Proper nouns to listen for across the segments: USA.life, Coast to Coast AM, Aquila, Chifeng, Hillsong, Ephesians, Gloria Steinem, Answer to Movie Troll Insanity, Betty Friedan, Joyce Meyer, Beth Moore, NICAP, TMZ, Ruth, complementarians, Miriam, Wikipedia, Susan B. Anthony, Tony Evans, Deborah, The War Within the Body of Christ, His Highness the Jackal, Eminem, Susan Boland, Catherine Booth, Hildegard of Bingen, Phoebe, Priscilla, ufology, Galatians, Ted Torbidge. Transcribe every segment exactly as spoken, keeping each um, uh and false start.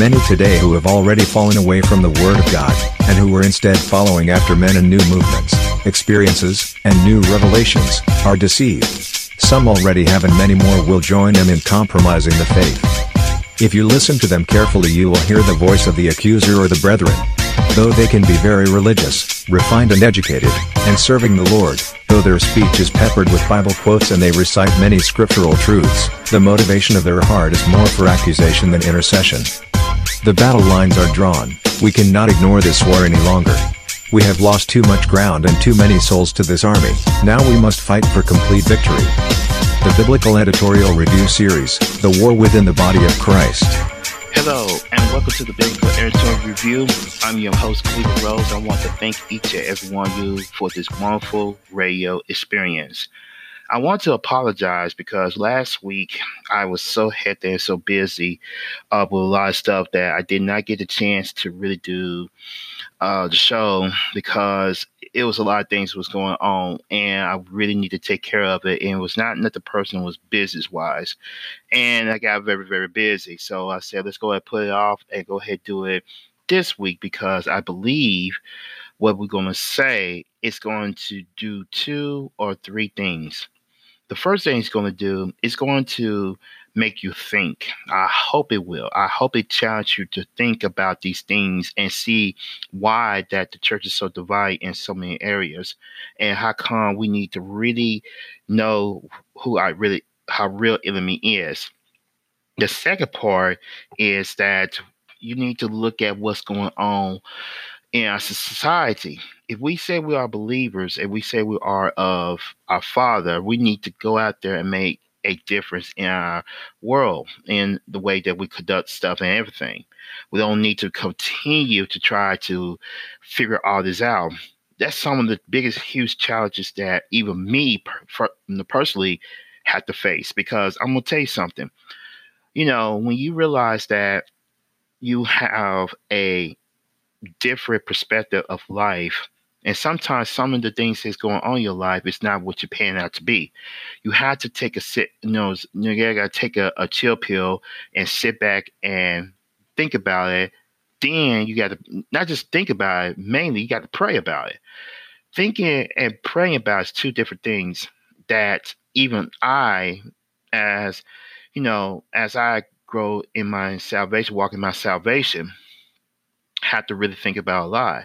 many today who have already fallen away from the Word of God, and who are instead following after men and new movements, experiences, and new revelations, are deceived. Some already have, and many more will join them in compromising the faith. If you listen to them carefully, you will hear the voice of the accuser or the brethren. Though they can be very religious, refined and educated, and serving the Lord, though their speech is peppered with Bible quotes and they recite many scriptural truths, the motivation of their heart is more for accusation than intercession. The battle lines are drawn. We cannot ignore this war any longer. We have lost too much ground and too many souls to this army. Now we must fight for complete victory. The Biblical Editorial Review Series, The War Within the Body of Christ. Hello, and welcome to the Biblical Editorial Review. I'm your host, Clayton Rose. I want to thank each and every one of you for this wonderful radio experience. I want to apologize because last week I was so hectic and so busy uh, with a lot of stuff that I did not get the chance to really do uh, the show because it was a lot of things was going on, and I really need to take care of it. And it was not that the person was business wise, and I got very, very busy. So I said, let's go ahead and put it off and go ahead and do it this week, because I believe what we're going to say is going to do two or three things. The first thing it's going to do is going to make you think. I hope it will. I hope it challenges you to think about these things and see why that the church is so divided in so many areas, and how come we need to really know who I really, how real enemy is. The second part is that you need to look at what's going on in our society. If we say we are believers and we say we are of our Father, we need to go out there and make a difference in our world, in the way that we conduct stuff and everything. We don't need to continue to try to figure all this out. That's some of the biggest, huge challenges that even me personally had to face, because I'm going to tell you something. You know, when you realize that you have a different perspective of life, and sometimes some of the things that's going on in your life is not what you're panning out to be. You have to take a sit, you know, you gotta take a, a chill pill and sit back and think about it. Then you gotta not just think about it, mainly you gotta pray about it. Thinking and praying about is two different things that even I, as you know, as I grow in my salvation, walk in my salvation, have to really think about a lot.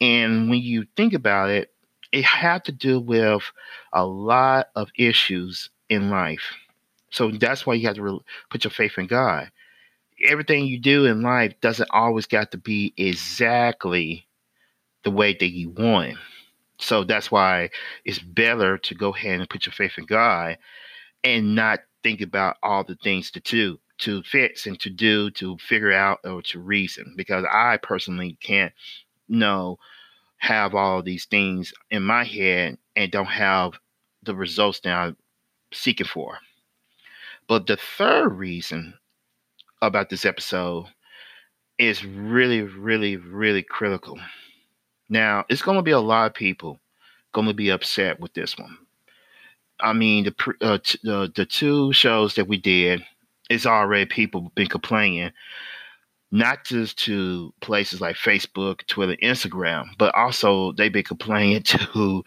And when you think about it, it had to do with a lot of issues in life. So that's why you have to re- put your faith in God. Everything you do in life doesn't always got to be exactly the way that you want. So that's why it's better to go ahead and put your faith in God and not think about all the things to do, to fix and to do, to figure out, or to reason. Because I personally can't No, have all these things in my head and don't have the results that I'm seeking for. But the third reason about this episode is really, really, really critical. Now, it's going to be a lot of people going to be upset with this one. I mean, the uh, t- the, the two shows that we did, it's already people been complaining. Not just to places like Facebook, Twitter, Instagram, but also they've been complaining to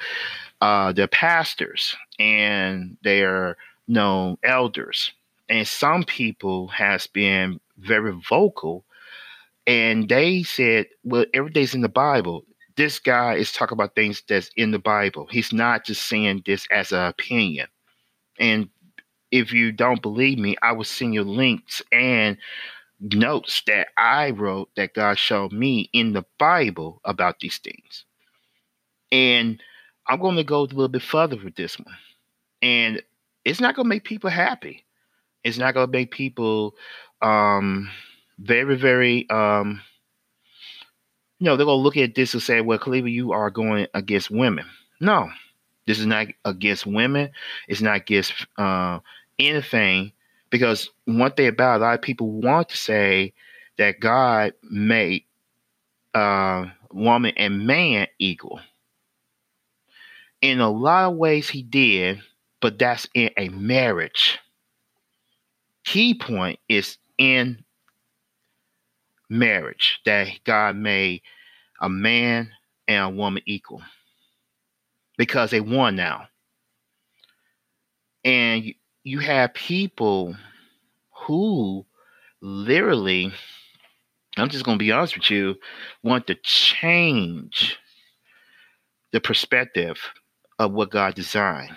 uh, their pastors and their known elders. And some people has been very vocal, and they said, well, everything's in the Bible. This guy is talking about things that's in the Bible. He's not just saying this as an opinion. And if you don't believe me, I will send you links and notes that I wrote that God showed me in the Bible about these things. And I'm going to go a little bit further with this one. And it's not going to make people happy. It's not going to make people um, very, very, um, you know, they're going to look at this and say, well, Cleveland, you are going against women. No, this is not against women. It's not against uh, anything. Because one thing about it, a lot of people want to say that God made uh, woman and man equal. In a lot of ways he did, but that's in a marriage. Key point is in marriage, that God made a man and a woman equal because they won now. And you have people who literally, I'm just going to be honest with you, want to change the perspective of what God designed.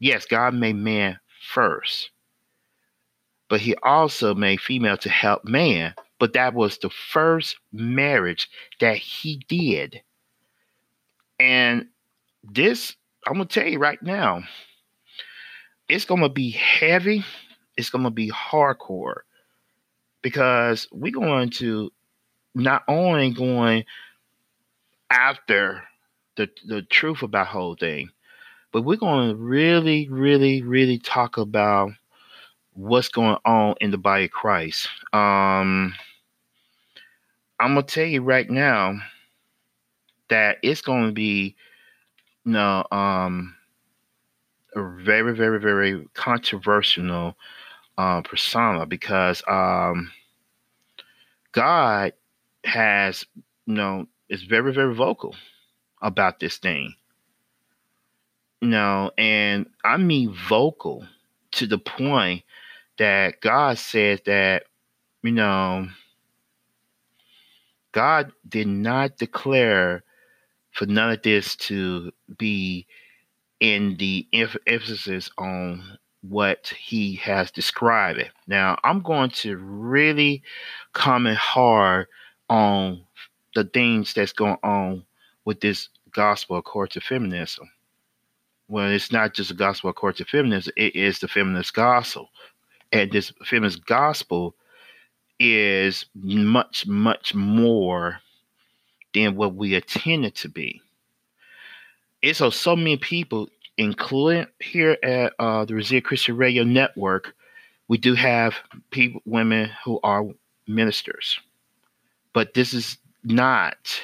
Yes, God made man first, but he also made female to help man. But that was the first marriage that he did. And this, I'm going to tell you right now, it's going to be heavy. It's going to be hardcore, because we're going to not only going after the, the truth about the whole thing, but we're going to really, really, really talk about what's going on in the body of Christ. Um, I'm going to tell you right now that it's going to be, you know, um, a very, very, very controversial uh, persona, because um, God has, you know, is very, very vocal about this thing. You know, and I mean vocal to the point that God said that, you know, God did not declare for none of this to be in the emph- emphasis on what he has described it. Now, I'm going to really comment hard on the things that's going on with this gospel according to feminism. Well, it's not just a gospel according to feminism. It is the feminist gospel. And this feminist gospel is much, much more than what we intended to be. It's so, so many people, including here at uh, the Razia Christian Radio Network, we do have people, women who are ministers. But this is not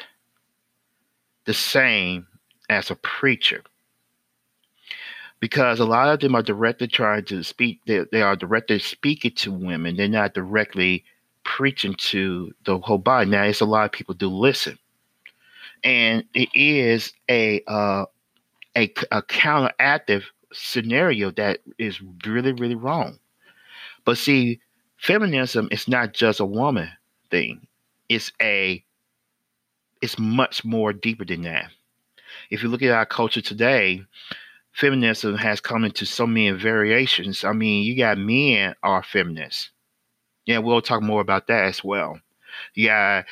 the same as a preacher, because a lot of them are directly trying to speak. They, they are directly speaking to women. They're not directly preaching to the whole body. Now, it's a lot of people do listen. And it is a uh, a, a counteractive scenario that is really, really wrong. But see, feminism is not just a woman thing. It's a it's much more deeper than that. If you look at our culture today, feminism has come into so many variations. I mean, you got men are feminists. Yeah, we'll talk more about that as well. You got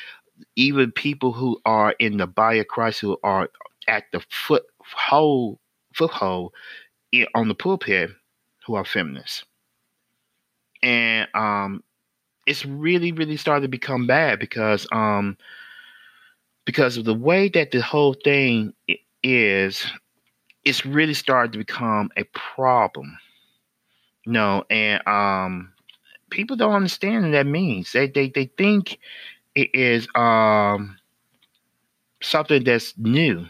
even people who are in the body of Christ, who are at the foothold, foothold on the pulpit, who are feminists. And um, it's really, really started to become bad because um, because of the way that the whole thing is. It's really started to become a problem. You know, and um, people don't understand what that means. They they they think it is um, something that's new.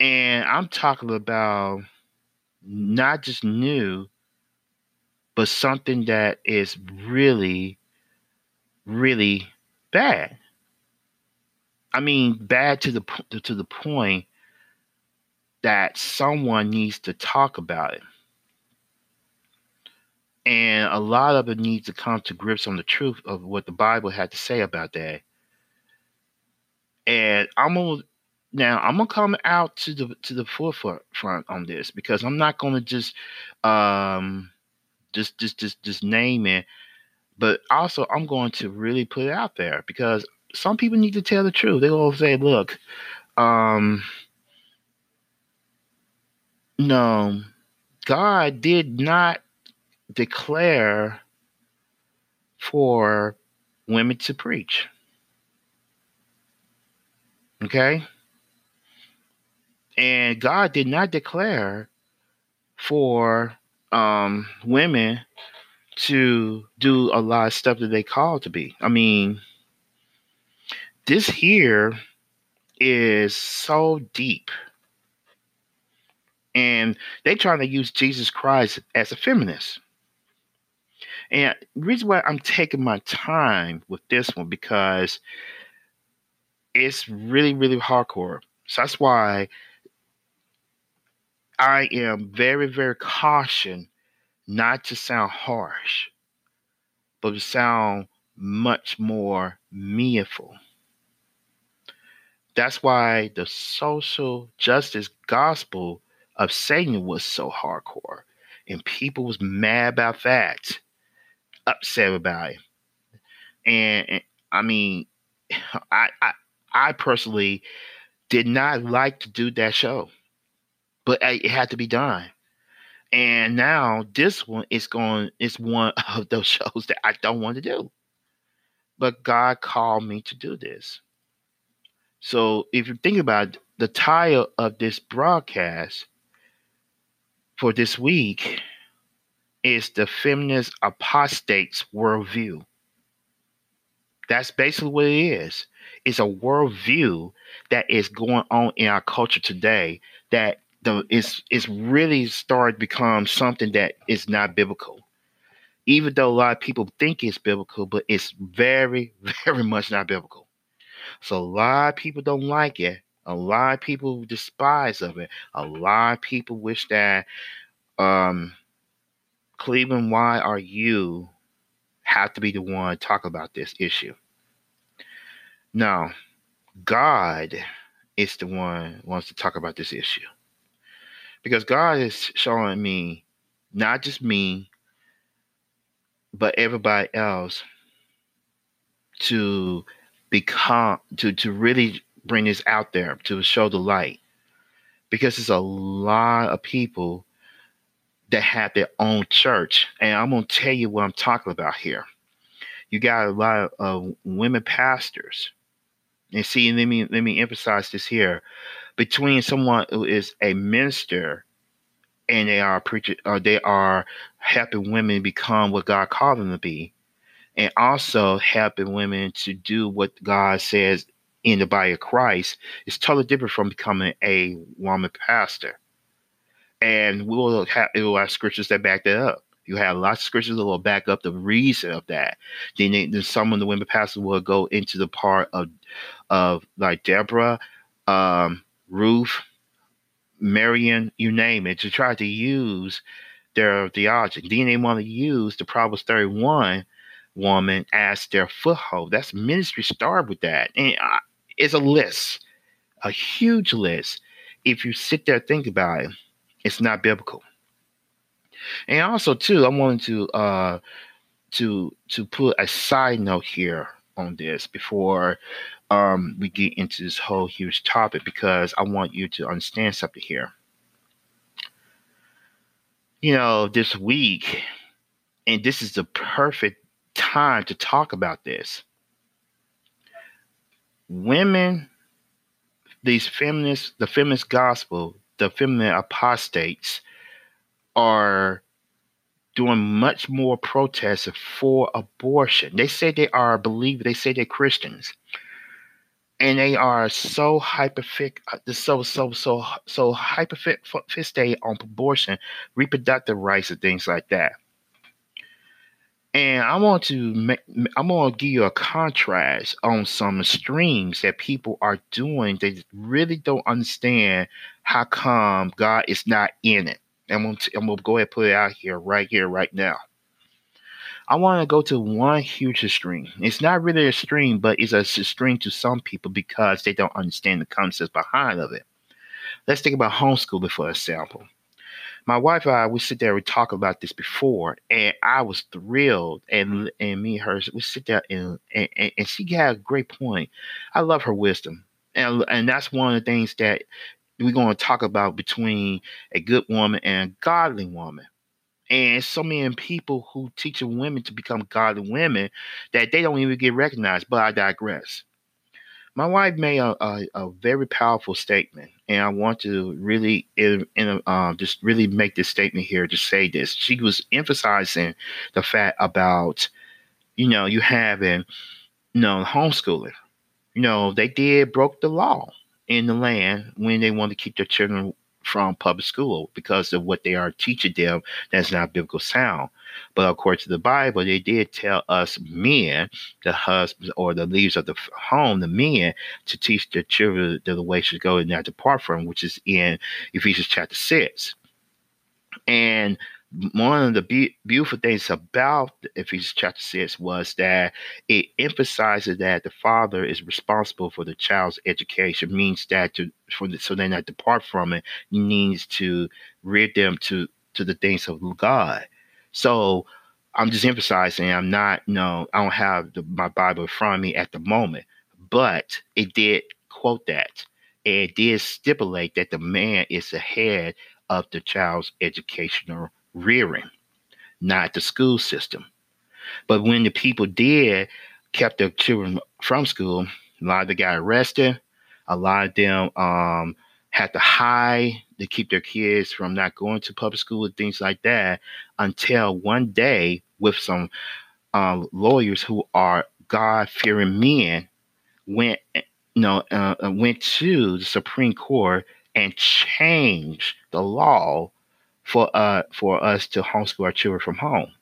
And I'm talking about not just new, but something that is really, really bad. I mean, bad to the to the point that someone needs to talk about it. And a lot of it needs to come to grips on the truth of what the Bible had to say about that. And I'm gonna now I'm gonna come out to the to the forefront front on this, because I'm not gonna just um just just just just name it, but also I'm going to really put it out there, because some people need to tell the truth. They will say, look, um no, God did not declare for women to preach. Okay? And God did not declare for um, women to do a lot of stuff that they called to be. I mean, this here is so deep. And they trying to use Jesus Christ as a feminist. And the reason why I'm taking my time with this one, because it's really, really hardcore. So that's why I am very, very cautious not to sound harsh, but to sound much more meaningful. That's why the social justice gospel of Satan was so hardcore, and people was mad about that, upset about it. And, and I mean, I, I I personally did not like to do that show, but I, it had to be done. And now this one is going. It's one of those shows that I don't want to do, but God called me to do this. So if you think about the title of this broadcast for this week is the feminist apostate's worldview. That's basically what it is. It's a worldview that is going on in our culture today that the it's it's really started to become something that is not biblical. Even though a lot of people think it's biblical, but it's very, very much not biblical. So a lot of people don't like it. A lot of people despise of it. A lot of people wish that um, Cleveland, why are you have to be the one to talk about this issue? No, God is the one who wants to talk about this issue. Because God is showing me, not just me, but everybody else to become to, to really bring this out there, to show the light, because there's a lot of people that have their own church. And I'm going to tell you what I'm talking about here. You got a lot of uh, women pastors, and see, let me, let me emphasize this here, between someone who is a minister and they are preaching, or they are helping women become what God called them to be, and also helping women to do what God says in the body of Christ, is totally different from becoming a woman pastor. And we will have, it will have scriptures that back that up. You have lots of scriptures that will back up the reason of that. Then, they, then some of the women pastors will go into the part of, of like Deborah, um, Ruth, Miriam, you name it, to try to use their theology. Then they want to use the Proverbs thirty-one woman as their foothold. That's ministry started with that. And uh, it's a list, a huge list. If you sit there and think about it, it's not biblical. And also, too, I wanted to uh, to to put a side note here on this before um, we get into this whole huge topic, because I want you to understand something here. You know, this week, and this is the perfect time to talk about this. Women, these feminists, the feminist gospel, the feminine apostates are doing much more protests for abortion. They say they are believers, they say they're Christians, and they are so hyperfic, so so so so hyperfixated on abortion, reproductive rights, and things like that. And I want to make, I'm going to give you a contrast on some streams that people are doing. They really don't understand how come God is not in it. And we'll, and we'll go ahead and put it out here, right here, right now. I want to go to one huge stream. It's not really a stream, but it's a stream to some people because they don't understand the concepts behind of it. Let's think about homeschooling, for example. My wife and I, we sit there, we talk about this before, and I was thrilled, and and me and her, we sit there, and, and, and she had a great point. I love her wisdom, and and that's one of the things that we're going to talk about between a good woman and a godly woman. And so many people who teach women to become godly women that they don't even get recognized, but I digress. My wife made a, a, a very powerful statement, and I want to really in, in, uh, just really make this statement here to say this. She was emphasizing the fact about, you know, you having, you know, homeschooling. You know, they did broke the law in the land when they wanted to keep their children from public school because of what they are teaching them that's not biblical sound. But according to the Bible, they did tell us men, the husbands or the leaders of the home, the men, to teach their children the way to go and not depart from, which is in Ephesians chapter six. And one of the be- beautiful things about Ephesians chapter six was that it emphasizes that the father is responsible for the child's education, means that to for the, so they not depart from it, needs to rear them to, to the things of God. So I'm just emphasizing, I'm not, no, I don't have the, my Bible in front of me at the moment, but it did quote that. It did stipulate that the man is the head of the child's educational rearing, not the school system. But when the people did kept their children from school, a lot of them got arrested. A lot of them um, had to hide to keep their kids from not going to public school and things like that, until one day with some um, lawyers who are God-fearing men went, you know, uh, went to the Supreme Court and changed the law for uh for us to homeschool our children from home.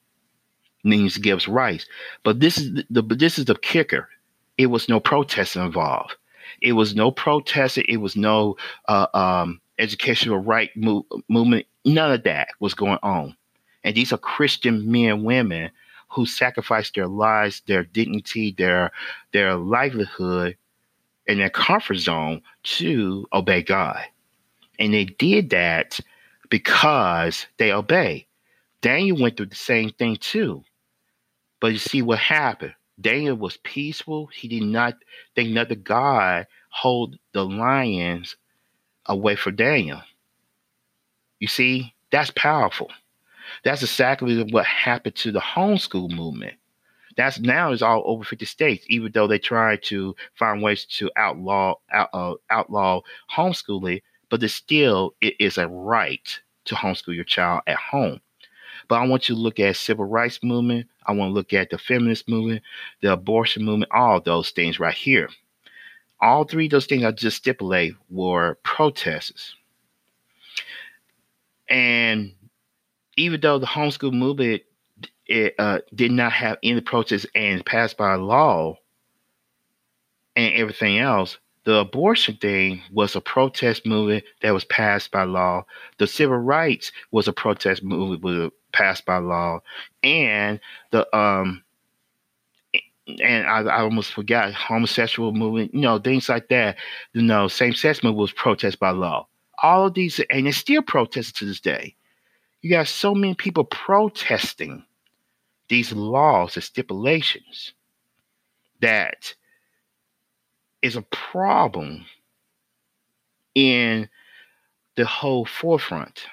Means to give us rights. But this is the but this is the kicker. It was no protesting involved. It was no protesting. It was no uh, um, educational right move, movement. None of that was going on. And these are Christian men and women who sacrificed their lives, their dignity, their their livelihood, and their comfort zone to obey God. And they did that because they obey. Daniel went through the same thing too. But you see what happened. Daniel was peaceful. He did not think that God hold the lions away from Daniel. You see, that's powerful. That's exactly what happened to the homeschool movement. That's now is all over fifty states, even though they try to find ways to outlaw out, uh, outlaw homeschooling. But it's still, it is a right to homeschool your child at home. But I want you to look at civil rights movement. I want to look at the feminist movement, the abortion movement, all those things right here. All three of those things I just stipulate were protests. And even though the homeschool movement it, uh, did not have any protests and passed by law and everything else, the abortion thing was a protest movement that was passed by law. The civil rights was a protest movement that was passed by law. And the um, and I, I almost forgot homosexual movement, you know, things like that. You know, same-sex movement was protest by law. All of these, and it's still protested to this day. You got so many people protesting these laws and stipulations that is a problem in the whole forefront.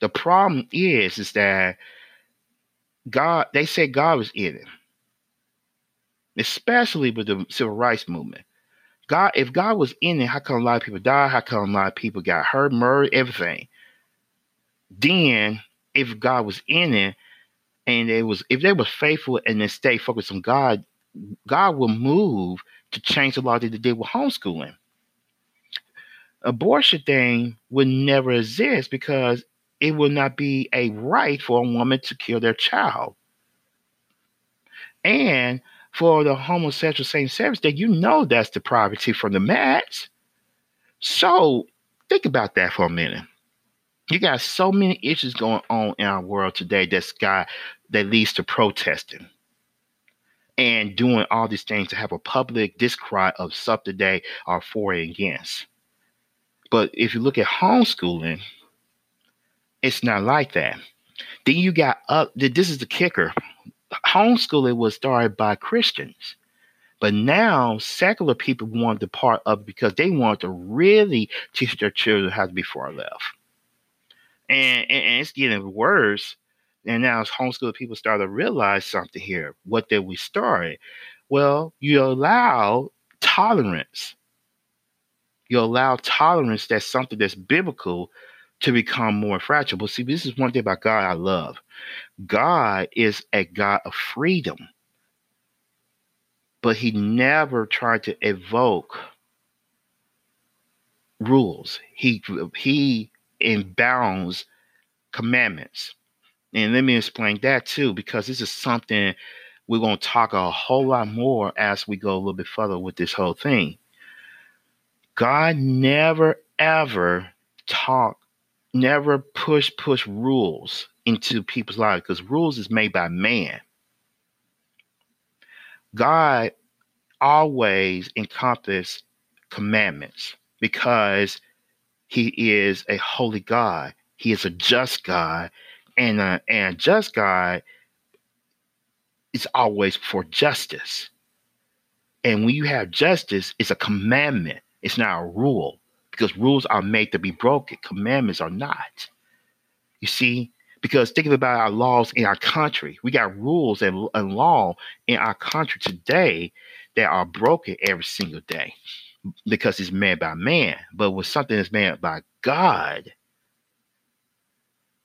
The problem is, is that God, they said God was in it, especially with the civil rights movement. God, if God was in it, how come a lot of people died? How come a lot of people got hurt, murdered, everything? Then, if God was in it, and it was, if they were faithful and they stayed focused on God, God will move to change the law that they did with homeschooling. Abortion thing would never exist because it will not be a right for a woman to kill their child. And for the homosexual same-sex thing, you know that's depravity from the match. So think about that for a minute. You got so many issues going on in our world today that's got, that leads to protesting and doing all these things to have a public discry of something they are for and against. But if you look at homeschooling, it's not like that. Then you got up, this is the kicker. Homeschooling was started by Christians, but now secular people want to part of it because they want to really teach their children how to be far left. And, and, and it's getting worse. And now as homeschool people start to realize something here. What did we start? Well, you allow tolerance. You allow tolerance that's something that's biblical to become more fragile. But see, this is one thing about God I love. God is a God of freedom. But he never tried to evoke rules. He he unbounds commandments. And let me explain that too, because this is something we're going to talk a whole lot more as we go a little bit further with this whole thing. God never, ever taught, never push, push rules into people's lives, because rules is made by man. God always encompasses commandments because he is a holy God. He is a just God, and a, and a just God is always for justice. And when you have justice, it's a commandment. It's not a rule, because rules are made to be broken. Commandments are not. You see, because think about our laws in our country. We got rules and, and law in our country today that are broken every single day because it's made by man. But with something that's made by God,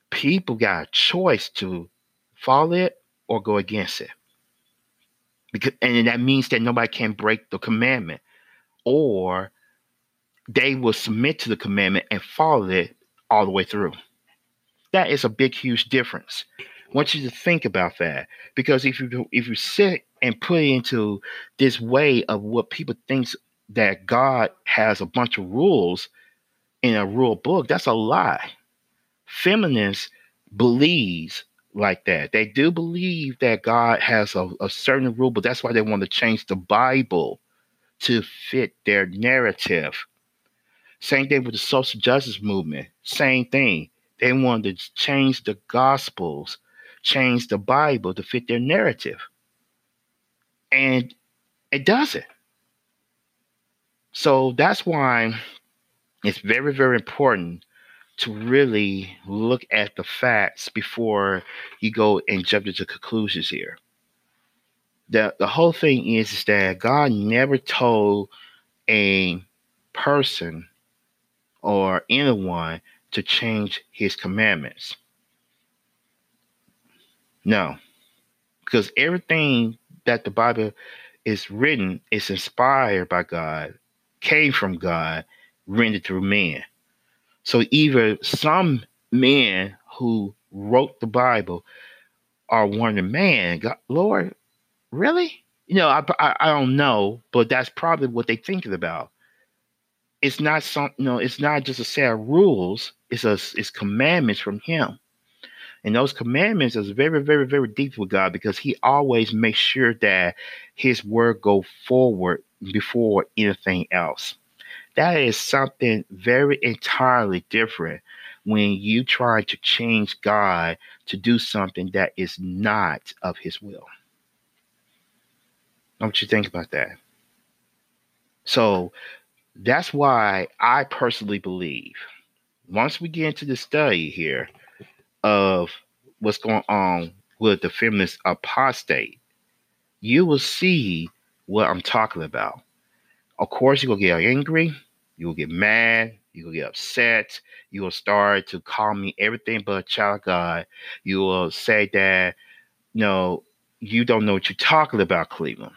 people got a choice to follow it or go against it. Because, and that means that nobody can break the commandment, or they will submit to the commandment and follow it all the way through. That is a big, huge difference. I want you to think about that, because if you if you sit and put it into this way of what people think, that God has a bunch of rules in a rule book, that's a lie. Feminists believes like that. They do believe that God has a, a certain rule, but that's why they want to change the Bible to fit their narrative. Same thing with the social justice movement. Same thing. They wanted to change the Gospels, change the Bible to fit their narrative. And it doesn't. So that's why it's very, very important to really look at the facts before you go and jump into conclusions here. The, the whole thing is, is that God never told a person or anyone to change his commandments. No, because everything that the Bible is written is inspired by God, came from God, rendered through men. So either some men who wrote the Bible are wondering, man, God, Lord, really? You know, I, I I don't know, but that's probably what they're thinking about. It's not some, you know, it's not just a set of rules. It's a, it's commandments from Him, and those commandments is very, very, very deep with God, because He always makes sure that His word go forward before anything else. That is something very entirely different when you try to change God to do something that is not of His will. I want you to think about that. So that's why I personally believe, once we get into the study here of what's going on with the feminist apostate, you will see what I'm talking about. Of course, you're going to get angry. You'll get mad. You'll get upset. You will start to call me everything but a child of God. You will say that, you know, you don't know what you're talking about, Cleveland.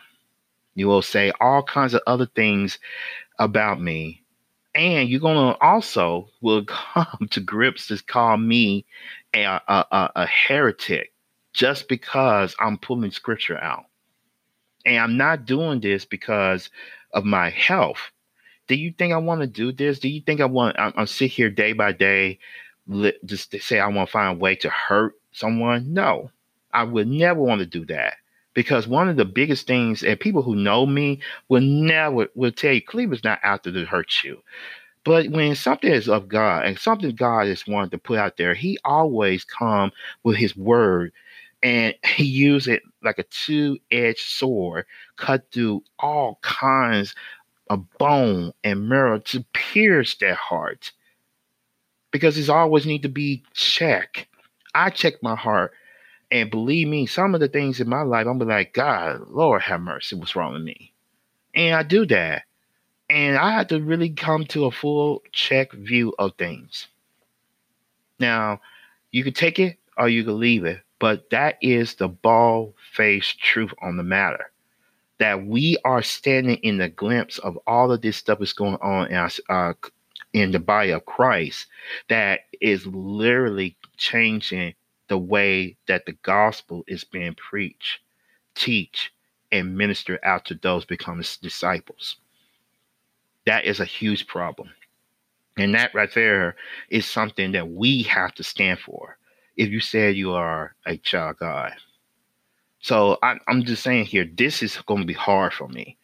You will say all kinds of other things about me. And you're going to also will come to grips to call me a, a, a, a heretic just because I'm pulling scripture out. And I'm not doing this because of my health. Do you think I want to do this? Do you think I want, I'm, I'm sit here day by day, li- just say I want to find a way to hurt someone? No, I would never want to do that. Because one of the biggest things, and people who know me will never will tell you, Cleveland's not out there to hurt you. But when something is of God and something God is wanting to put out there, He always come with His word, and He use it like a two-edged sword, cut through all kinds of bone and marrow to pierce their heart. Because it's always need to be checked. I check my heart. And believe me, some of the things in my life, I'm like, God, Lord, have mercy. What's wrong with me? And I do that. And I had to really come to a full check view of things. Now, you can take it or you can leave it. But that is the bald-faced truth on the matter. That we are standing in the glimpse of all of this stuff that's going on in our, our, in the body of Christ that is literally changing the way that the gospel is being preached, teach, and ministered out to those becoming disciples. That is a huge problem. And that right there is something that we have to stand for if you say you are a child of God. So I, I'm just saying here, this is going to be hard for me.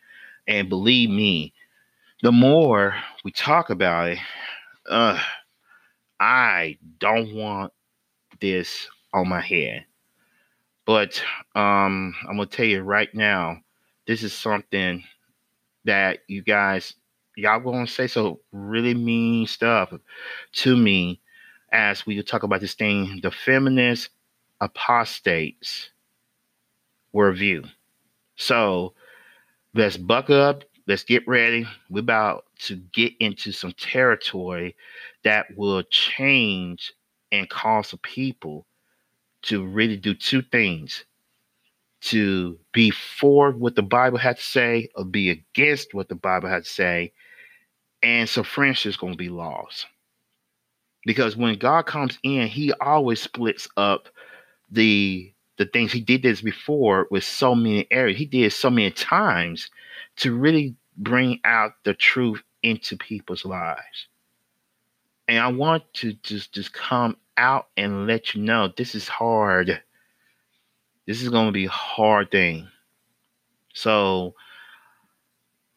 And believe me, the more we talk about it, uh, I don't want this on my head. But um, I'm going to tell you right now, this is something that you guys, y'all going to say so really mean stuff to me as we talk about this thing, the feminist apostates worldview. So let's buck up. Let's get ready. We're about to get into some territory that will change and cause people to really do two things: to be for what the Bible had to say or be against what the Bible had to say. And some friendship is going to be lost. Because when God comes in, he always splits up the the things. He did this before with so many areas. He did so many times to really bring out the truth into people's lives. And I want to just, just come out and let you know this is hard. This is going to be a hard thing. So,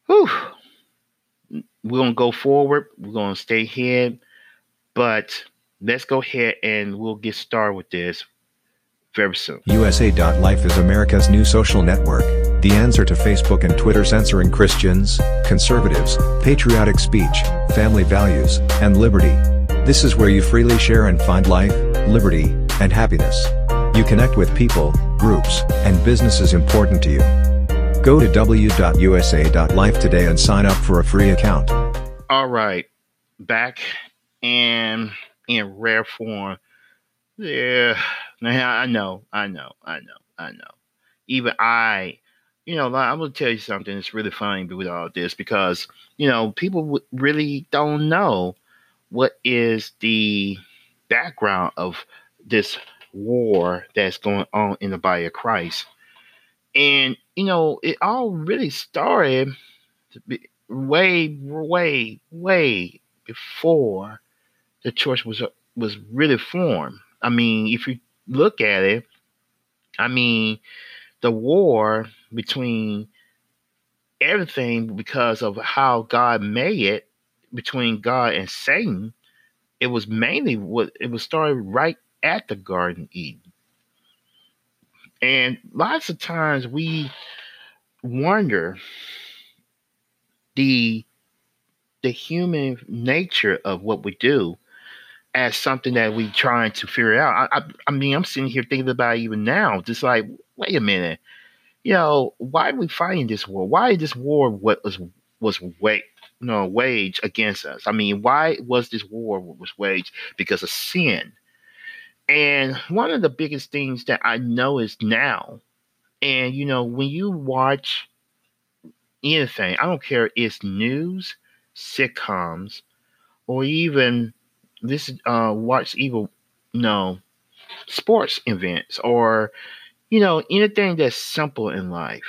whew, we're going to go forward. We're going to stay here. But let's go ahead and we'll get started with this very soon. U S A dot life is America's new social network, the answer to Facebook and Twitter censoring Christians, conservatives, patriotic speech, family values, and liberty. This is where you freely share and find life, liberty, and happiness. You connect with people, groups, and businesses important to you. Go to w dot u s a dot life today and sign up for a free account. All right, back and in rare form. Yeah, I know, I know, I know, I know. Even I, you know, I'm going to tell you something. It's really funny with all this because, you know, people really don't know what is the background of this war that's going on in the body of Christ. And, you know, it all really started way, way, way before the church was was really formed. I mean, if you look at it, I mean, the war between everything because of how God made it, between God and Satan, it was mainly what it was started right at the Garden of Eden. And lots of times we wonder the the human nature of what we do as something that we trying to figure out. I, I, I mean, I'm sitting here thinking about it even now, just like, wait a minute, you know, why are we fighting this war? Why this war what was was waged, you know, waged against us? I mean, why was this war was waged? Because of sin. And one of the biggest things that I know is now, and, you know, when you watch anything, I don't care, it's news, sitcoms, or even This uh, watch even, you know, sports events or, you know, anything that's simple in life.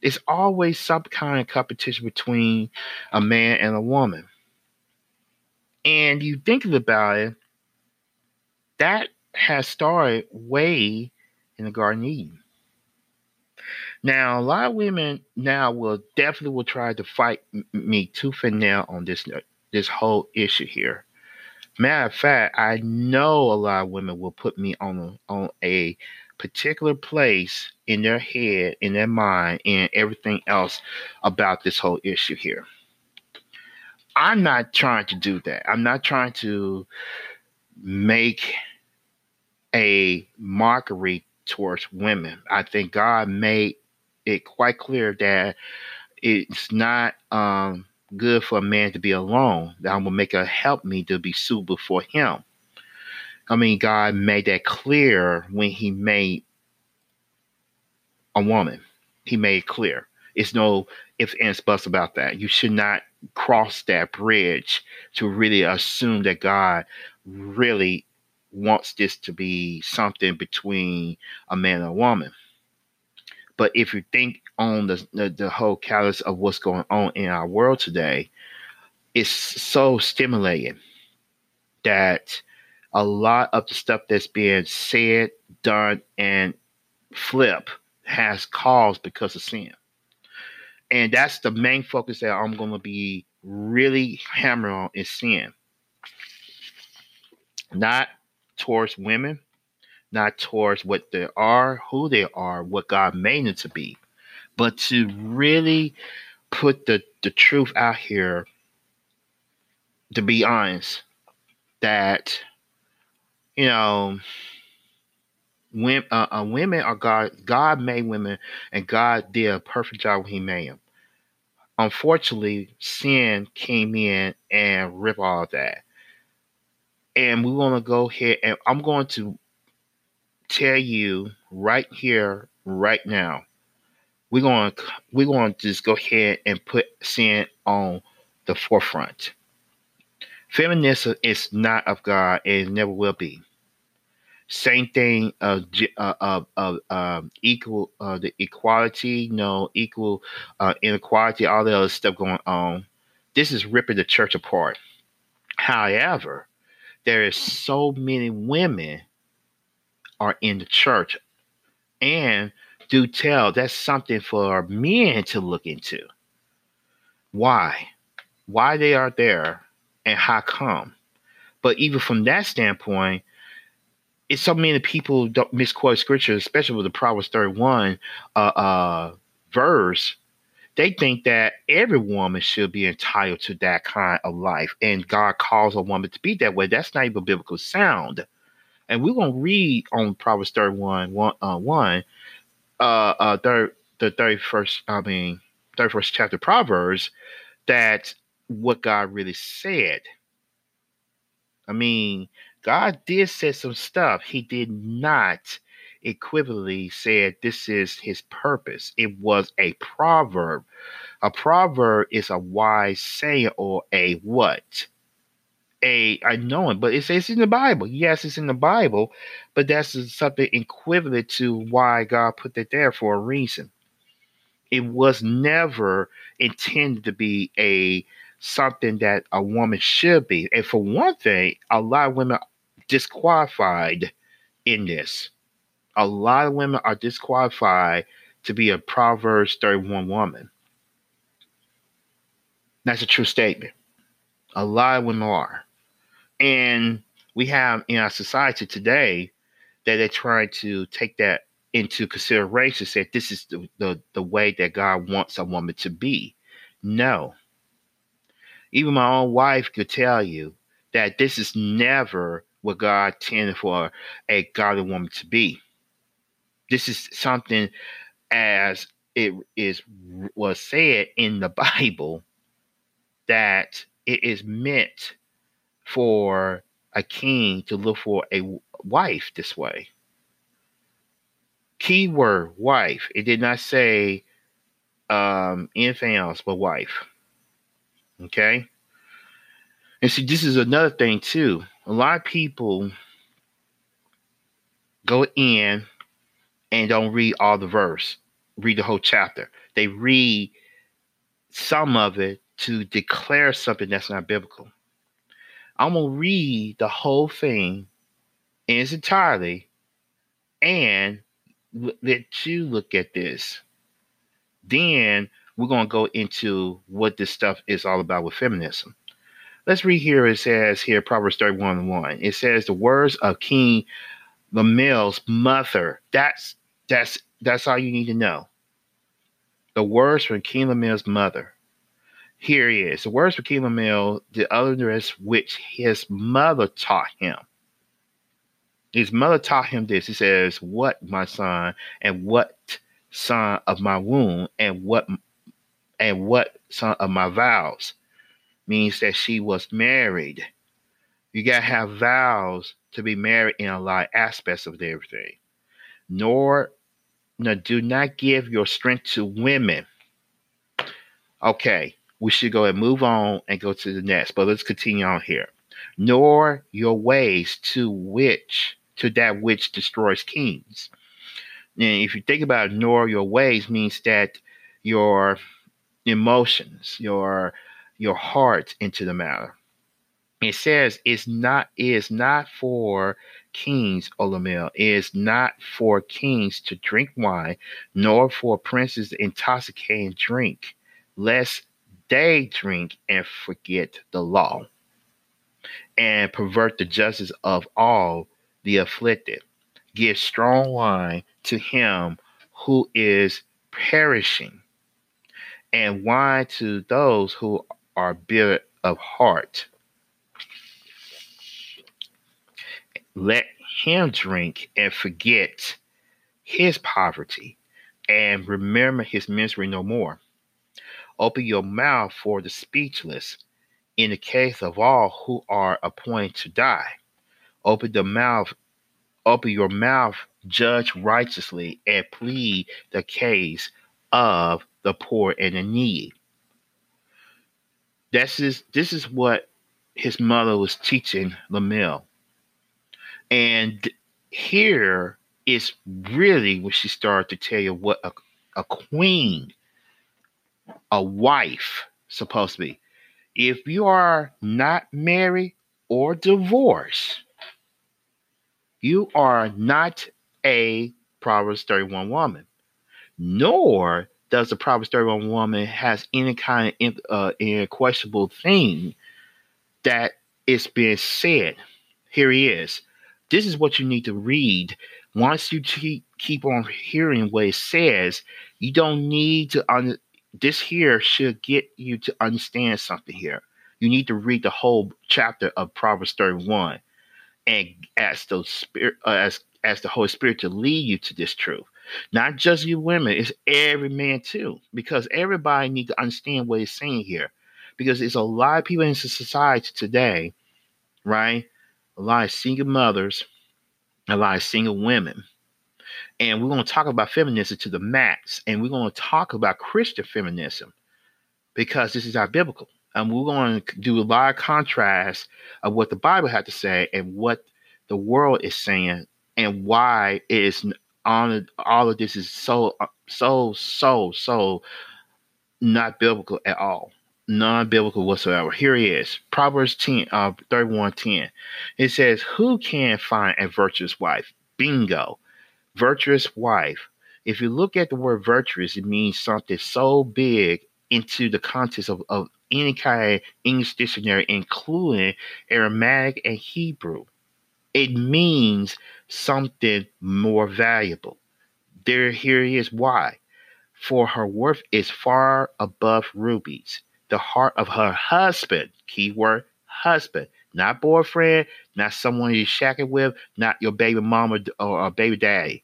It's always some kind of competition between a man and a woman. And you think about it, that has started way in the Garden of Eden. Now, a lot of women now will definitely will try to fight me tooth and nail on this this whole issue here. Matter of fact, I know a lot of women will put me on a, on a particular place in their head, in their mind, and everything else about this whole issue here. I'm not trying to do that. I'm not trying to make a mockery towards women. I think God made it quite clear that it's not um, good for a man to be alone, that I'm going to make her help me to be suitable for him. I mean, God made that clear when he made a woman. He made it clear. It's no ifs, ands, buts about that. You should not cross that bridge to really assume that God really wants this to be something between a man and a woman. But if you think on the, the, the whole catalyst of what's going on in our world today, it's so stimulating that a lot of the stuff that's being said, done, and flip has caused because of sin. And that's the main focus that I'm going to be really hammering on, is sin. Not towards women, not towards what they are, who they are, what God made them to be, but to really put the, the truth out here, to be honest, that, you know, when, uh, uh, women are God, God made women, and God did a perfect job when he made them. Unfortunately, sin came in and ripped all of that. And we want to go ahead, and I'm going to tell you right here, right now, we're going to, we're going to just go ahead and put sin on the forefront. Feminism is not of God, and it never will be. Same thing of uh, of uh, uh, um, equal uh, the equality, no equal uh, inequality, all the other stuff going on. This is ripping the church apart. However, there is so many women are in the church, and do tell, that's something for men to look into. Why? Why they are there, and how come? But even from that standpoint, it's so many people don't misquote scripture, especially with the Proverbs thirty-one uh, uh, verse. They think that every woman should be entitled to that kind of life, and God calls a woman to be that way. That's not even biblical sound. And we're going to read on Proverbs thirty-one, one, uh, one uh, uh, third, the thirty-first, I mean, thirty-first chapter of Proverbs, that what God really said. I mean, God did say some stuff. He did not equivalently said this is his purpose. It was a proverb. A proverb is a wise saying, or a what? A, I know it, but it's, it's in the Bible. Yes, it's in the Bible, but that's something equivalent to why God put that there for a reason. It was never intended to be a something that a woman should be. And for one thing, a lot of women are disqualified in this. A lot of women are disqualified to be a Proverbs thirty-one woman. That's a true statement. A lot of women are. And we have in our society today that they're trying to take that into consideration, say this is the, the, the way that God wants a woman to be. No. Even my own wife could tell you that this is never what God intended for a godly woman to be. This is something, as it is was said in the Bible, that it is meant for a king to look for a wife this way. Keyword wife. It did not say um, anything else but wife. Okay? And see, this is another thing too. A lot of people go in and don't read all the verse, read the whole chapter. They read some of it to declare something that's not biblical. I'm going to read the whole thing in its entirety and let you look at this. Then we're going to go into what this stuff is all about with feminism. Let's read here. It says here, Proverbs thirty-one one. It says, the words of King Lamel's mother. That's, that's, that's all you need to know. The words from King Lamel's mother. Here he is. The words for King Lamel, the utterance which his mother taught him. His mother taught him this. He says, what, my son, and what son of my womb, and what and what son of my vows. Means that she was married. You got to have vows to be married in a lot of aspects of everything. Nor, no, do not give your strength to women. Okay. we should go and move on and go to the next. But let's continue on here. Nor your ways to which to that which destroys kings. And if you think about it, nor your ways means that your emotions, your your heart into the matter. It says it's not is not for kings, Olamil, is not for kings to drink wine, nor for princes to intoxicate drink, lest they drink and forget the law, and pervert the justice of all the afflicted. Give strong wine to him who is perishing, and wine to those who are bitter of heart. Let him drink and forget his poverty, and remember his misery no more. Open your mouth for the speechless, in the case of all who are appointed to die. Open the mouth, open your mouth, judge righteously, and plead the case of the poor and the needy. This is this is what his mother was teaching Lamil. And here is really when she started to tell you what a, a queen, a wife, supposed to be. If you are not married or divorced, you are not a Proverbs thirty-one woman. Nor does the Proverbs thirty-one woman has any kind of uh, questionable thing that is being said. Here he is. This is what you need to read. Once you keep, keep on hearing what it says, you don't need to. Un- this here should get you to understand something here. You need to read the whole chapter of Proverbs thirty-one and ask those spirit, uh, ask, ask the Holy Spirit to lead you to this truth. Not just you women, it's every man too, because everybody needs to understand what it's saying here. Because there's a lot of people in society today, right? A lot of single mothers, a lot of single women. And we're going to talk about feminism to the max. And we're going to talk about Christian feminism because this is our biblical. And we're going to do a lot of contrast of what the Bible had to say and what the world is saying and why it is on, all of this is so, so, so, so not biblical at all. Non-biblical whatsoever. Here he is. Proverbs ten, uh, thirty-one ten. It says, who can find a virtuous wife? Bingo. Virtuous wife. If you look at the word virtuous, it means something so big into the context of, of any kind of English dictionary, including Aramaic and Hebrew. It means something more valuable. There, here he is. Why? For her worth is far above rubies. The heart of her husband, keyword husband, not boyfriend, not someone you're shacking with, not your baby mama or baby daddy.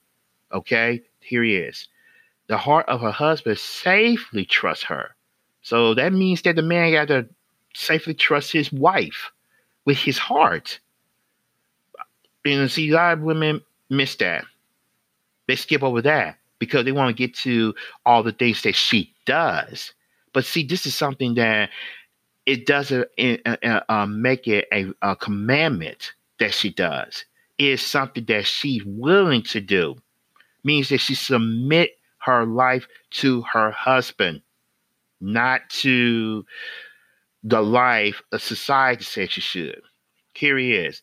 Okay, here he is. The heart of her husband safely trusts her. So that means that the man got to safely trust his wife with his heart. And see, a lot of women miss that. They skip over that because they want to get to all the things that she does. But see, this is something that it doesn't uh, uh, make it a, a commandment that she does. It's something that she's willing to do. Means that she submit her life to her husband, not to the life of society said she should. Here he is.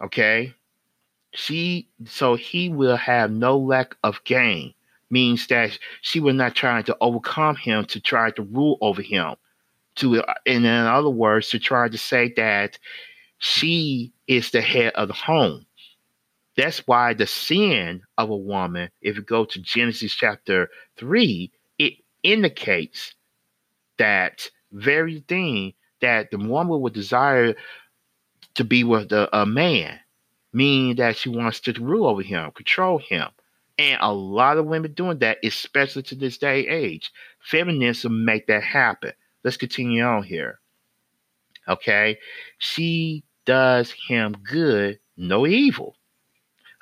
Okay? She, so he will have no lack of gain. Means that she was not trying to overcome him, to try to rule over him. To, and in other words, to try to say that she is the head of the home. That's why the sin of a woman, if you go to Genesis chapter three, it indicates that very thing that the woman would desire to be with a, a man, meaning that she wants to rule over him, control him. And a lot of women doing that, especially to this day age. Feminism make that happen. Let's continue on here. Okay. She does him good, no evil.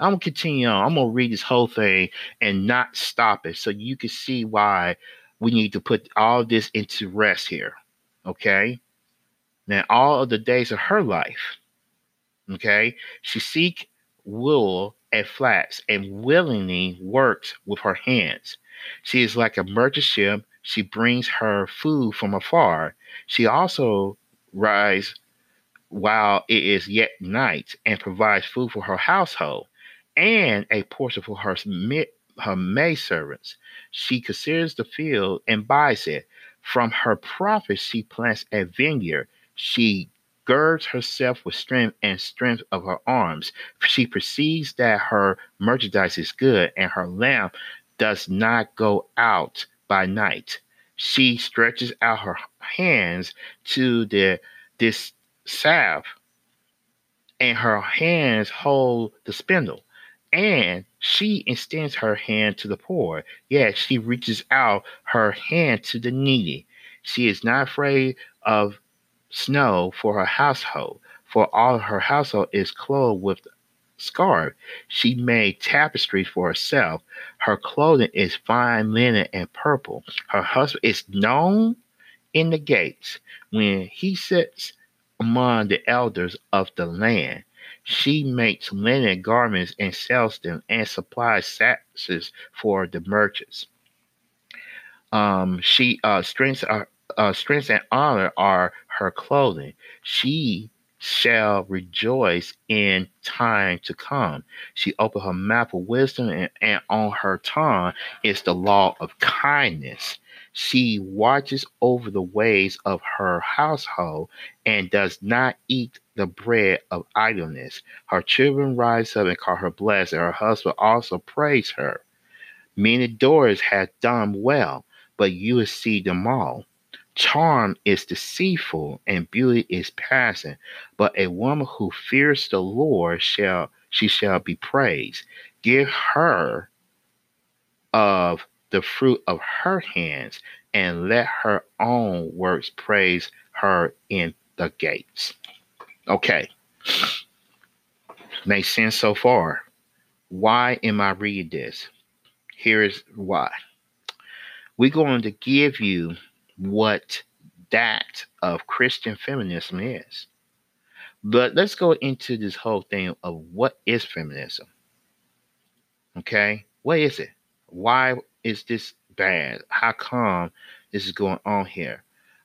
I'm going to continue on. I'm going to read this whole thing and not stop it so you can see why we need to put all this into rest here, okay? Now, all of the days of her life, okay, she seek wool at flax and willingly works with her hands. She is like a merchant ship. She brings her food from afar. She also rises while it is yet night and provides food for her household and a portion for her her maidservants. She considers the field and buys it. From her profits she plants a vineyard. She girds herself with strength and strength of her arms. She perceives that her merchandise is good and her lamp does not go out by night. She stretches out her hands to the this salve, and her hands hold the spindle, and she extends her hand to the poor. Yes, she reaches out her hand to the needy. She is not afraid of snow for her household, for all her household is clothed with scarf. She made tapestries for herself. Her clothing is fine linen and purple. Her husband is known in the gates when he sits among the elders of the land. She makes linen garments and sells them and supplies sashes for the merchants. Um, she uh, strengths, uh, uh, strengths and honor are her clothing. She shall rejoice in time to come. She opened her mouth with wisdom, and, and on her tongue is the law of kindness. She watches over the ways of her household and does not eat the bread of idleness. Her children rise up and call her blessed, and her husband also praise her. Many daughters have done well, but you will see them all. Charm is deceitful and beauty is passing, but a woman who fears the Lord shall she shall be praised. Give her of the fruit of her hands, and let her own works praise her in the gates. Okay, makes sense so far. Why am I reading this? Here is why. We're going to give you what that of Christian feminism is. But let's go into this whole thing of what is feminism. Okay? What is it? Why is this bad? How come this is going on here?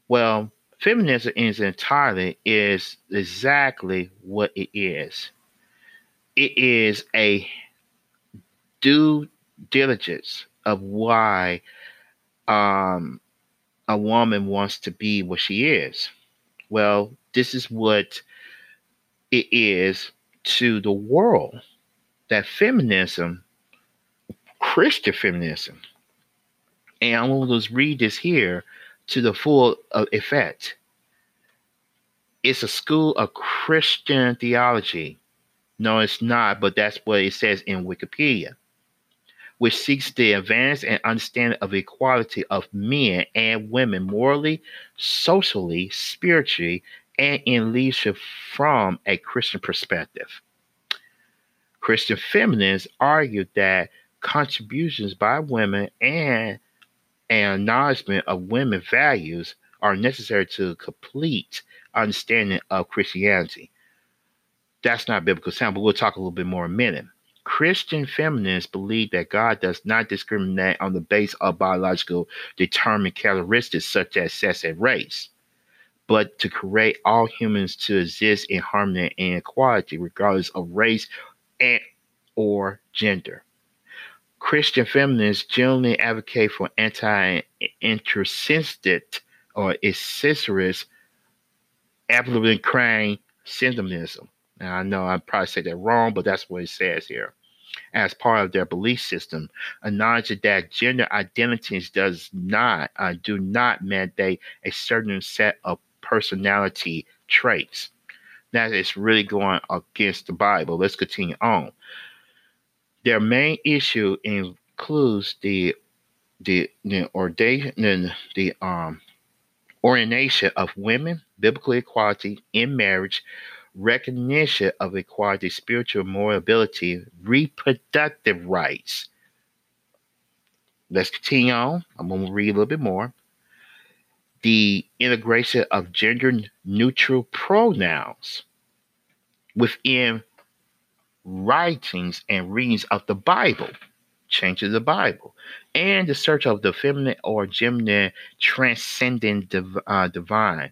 Well, feminism is entirely is exactly what it is. It is a due diligence of why um a woman wants to be what she is. Well, this is what it is to the world, that feminism, Christian feminism. And I'm going to just read this here to the full effect. It's a school of Christian theology. No, it's not, but that's what it says in Wikipedia, which seeks the advance and understanding of equality of men and women morally, socially, spiritually, and in leadership from a Christian perspective. Christian feminists argue that contributions by women and an acknowledgement of women's values are necessary to complete understanding of Christianity. That's not biblical sound, but we'll talk a little bit more in a minute. Christian feminists believe that God does not discriminate on the basis of biological determined characteristics such as sex and race, but to create all humans to exist in harmony and equality regardless of race and or gender. Christian feminists generally advocate for anti-intrinsist or excissorist Appalachian sentimentalism. Now, I know I probably said that wrong, but that's what it says here. As part of their belief system, acknowledging that gender identities does not, uh, do not mandate a certain set of personality traits. Now, it's really going against the Bible. Let's continue on. Their main issue includes the the the, orda- the, the um orientation of women, biblical equality in marriage, recognition of equality, spiritual mobility, reproductive rights. let's continue on. I'm going to read a little bit more. The integration of gender-neutral pronouns within writings and readings of the Bible, changes the Bible, and the search of the feminine or feminine transcendent div- uh, divine.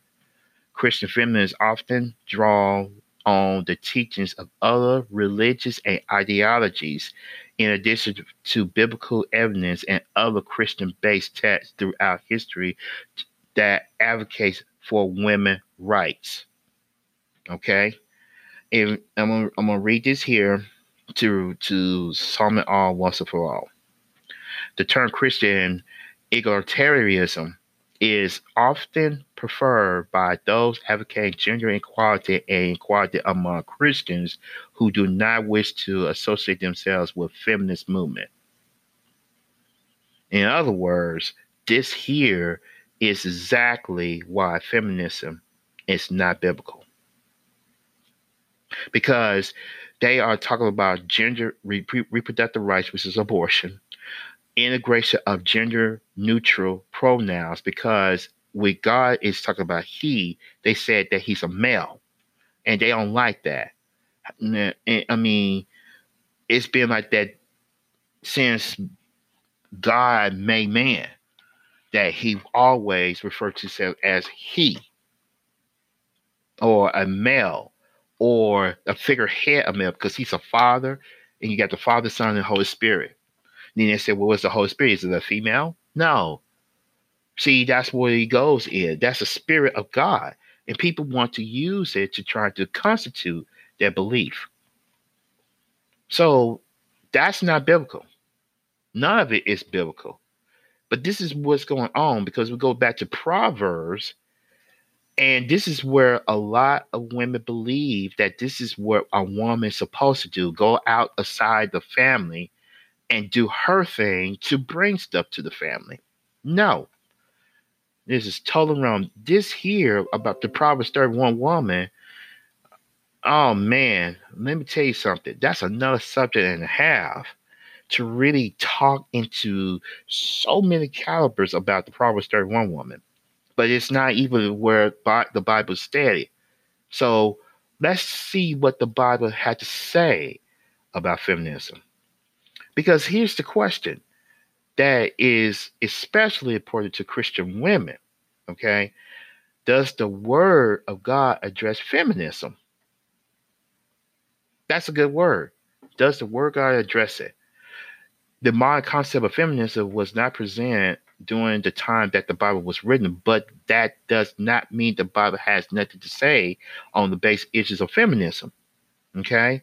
Christian feminists often draw on the teachings of other religions and ideologies, in addition to biblical evidence and other Christian-based texts throughout history that advocates for women's rights. Okay? And I'm gonna, I'm gonna read this here to to sum it all once and for all. The term Christian egalitarianism is often preferred by those advocating gender equality and equality among Christians who do not wish to associate themselves with feminist movement. In other words, this here is exactly why feminism is not biblical. Because they are talking about gender re- reproductive rights, which is abortion, integration of gender-neutral pronouns, because when God is talking about he, they said that he's a male, and they don't like that. And, I mean, it's been like that since God made man, that he always referred to himself as he or a male, or a figurehead of male, because he's a father, and you got the Father, Son, and the Holy Spirit. And then they said, well, what's the Holy Spirit? Is it a female? No. See, that's where he goes in. That's the Spirit of God. And people want to use it to try to constitute their belief. So that's not biblical. None of it is biblical. But this is what's going on, because we go back to Proverbs. And this is where a lot of women believe that this is what a woman is supposed to do, go out aside the family and do her thing to bring stuff to the family. No, this is totally wrong. This here about the Proverbs thirty-one woman, oh man, let me tell you something. That's another subject and a half to really talk into so many calibers about the Proverbs thirty-one woman. But it's not even where the Bible stated. So let's see what the Bible had to say about feminism. Because here's the question that is especially important to Christian women. Okay. Does the word of God address feminism? That's a good word. Does the word of God address it? The modern concept of feminism was not presented during the time that the Bible was written, but that does not mean the Bible has nothing to say on the basic issues of feminism. Okay?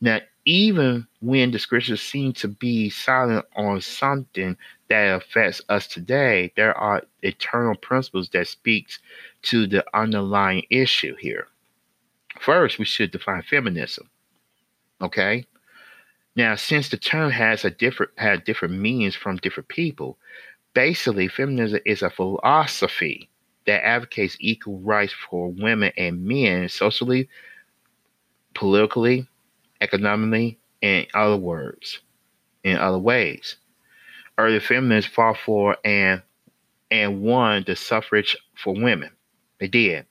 Now, even when the scriptures seem to be silent on something that affects us today, there are eternal principles that speaks to the underlying issue here. First, we should define feminism. Okay? Now, since the term has a different had different meanings from different people, basically, feminism is a philosophy that advocates equal rights for women and men socially, politically, economically, and in other words, in other ways. Early feminists fought for and and won the suffrage for women. They did,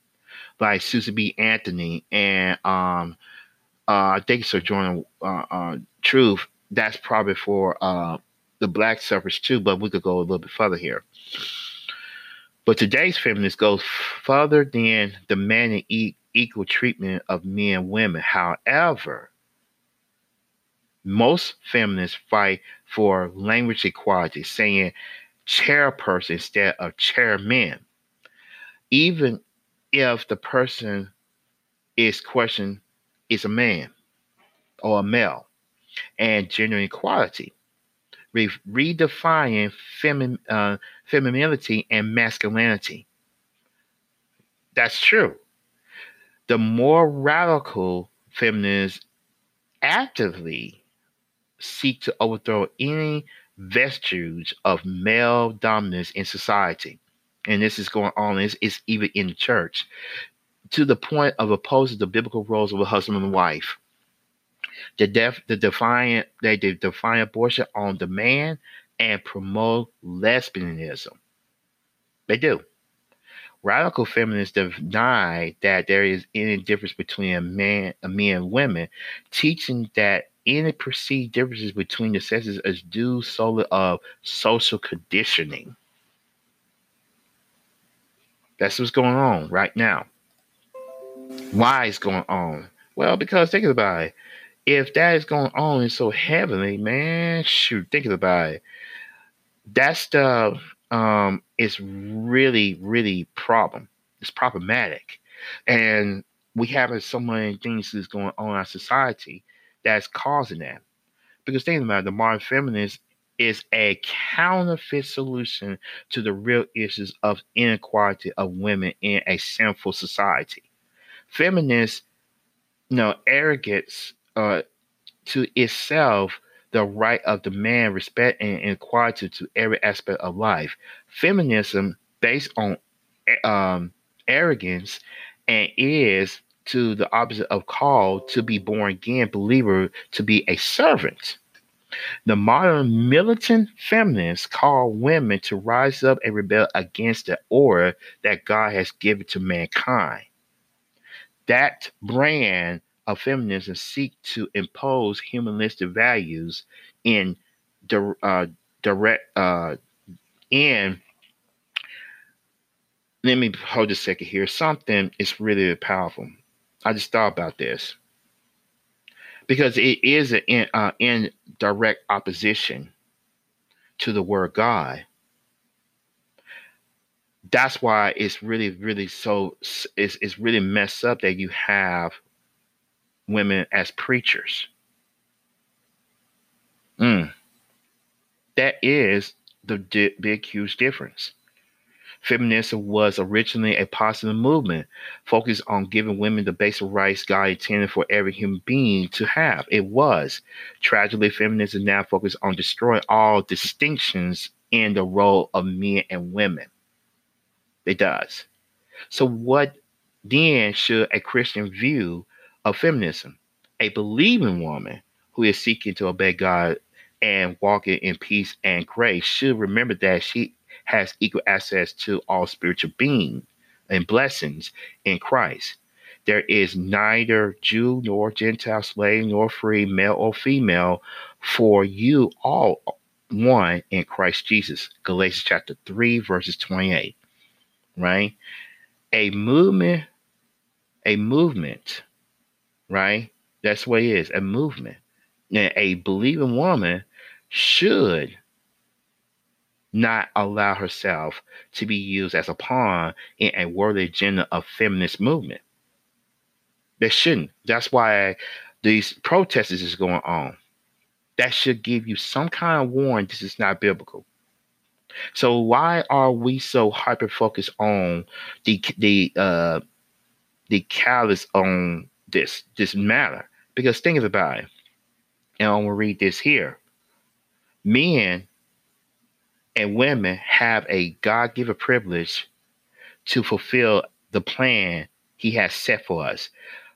like Susan B. Anthony and um, uh, I think Sojourner uh, uh, Truth. That's probably for uh. the black suffrage too, but we could go a little bit further here. But today's feminist goes further than demanding e- equal treatment of men and women. However, most feminists fight for language equality, saying chairperson instead of chairman, even if the person is questioned is a man or a male, and gender equality. Redefining femi- uh, femininity and masculinity. That's true. The more radical feminists actively seek to overthrow any vestige of male dominance in society. And this is going on. It's, it's even in the church. To the point of opposing the biblical roles of a husband and wife. The def, the defiant, they define abortion on demand and promote lesbianism. They do. Radical feminists deny that there is any difference between a man, a men and women, teaching that any perceived differences between the sexes is due solely of social conditioning. That's what's going on right now. Why is going on? Well, because think about it. If that is going on in so heavily, man, shoot, think about it. That stuff um, is really, really problem. It's problematic. And we have so many things that's going on in our society that's causing that. Because think about it, the modern feminist is a counterfeit solution to the real issues of inequality of women in a sinful society. Feminists, you know, arrogance uh, to itself the right of demand, respect, and equality to every aspect of life. Feminism based on um, arrogance and is to the opposite of call to be born again believer, to be a servant. The modern militant feminists call women to rise up and rebel against the order that God has given to mankind. That brand of feminism seek to impose humanistic values in di- uh, direct uh, in. Let me hold a second here. Something is really powerful. I just thought about this. Because it is an in, uh, in direct opposition to the word God. That's why it's really, really so, it's, it's really messed up that you have women as preachers. Mm. That is the di- big, huge difference. Feminism was originally a positive movement focused on giving women the basic rights God intended for every human being to have. It was. Tragically, feminism now focuses on destroying all distinctions in the role of men and women. It does. So what then should a Christian view of feminism? A believing woman who is seeking to obey God and walking in peace and grace should remember that she has equal access to all spiritual being and blessings in Christ. There is neither Jew nor Gentile, slave nor free, male or female, for you all one in Christ Jesus. Galatians chapter three, verses twenty-eight. Right? A movement, a movement, right? That's what it is, a movement. And a believing woman should not allow herself to be used as a pawn in a worldly agenda of feminist movement. They shouldn't. That's why these protests is going on. That should give you some kind of warning. This is not biblical. So why are we so hyper focused on the the uh, the callous on this this matter? Because think about it, and I'm gonna read this here. Men and women have a God-given privilege to fulfill the plan he has set for us.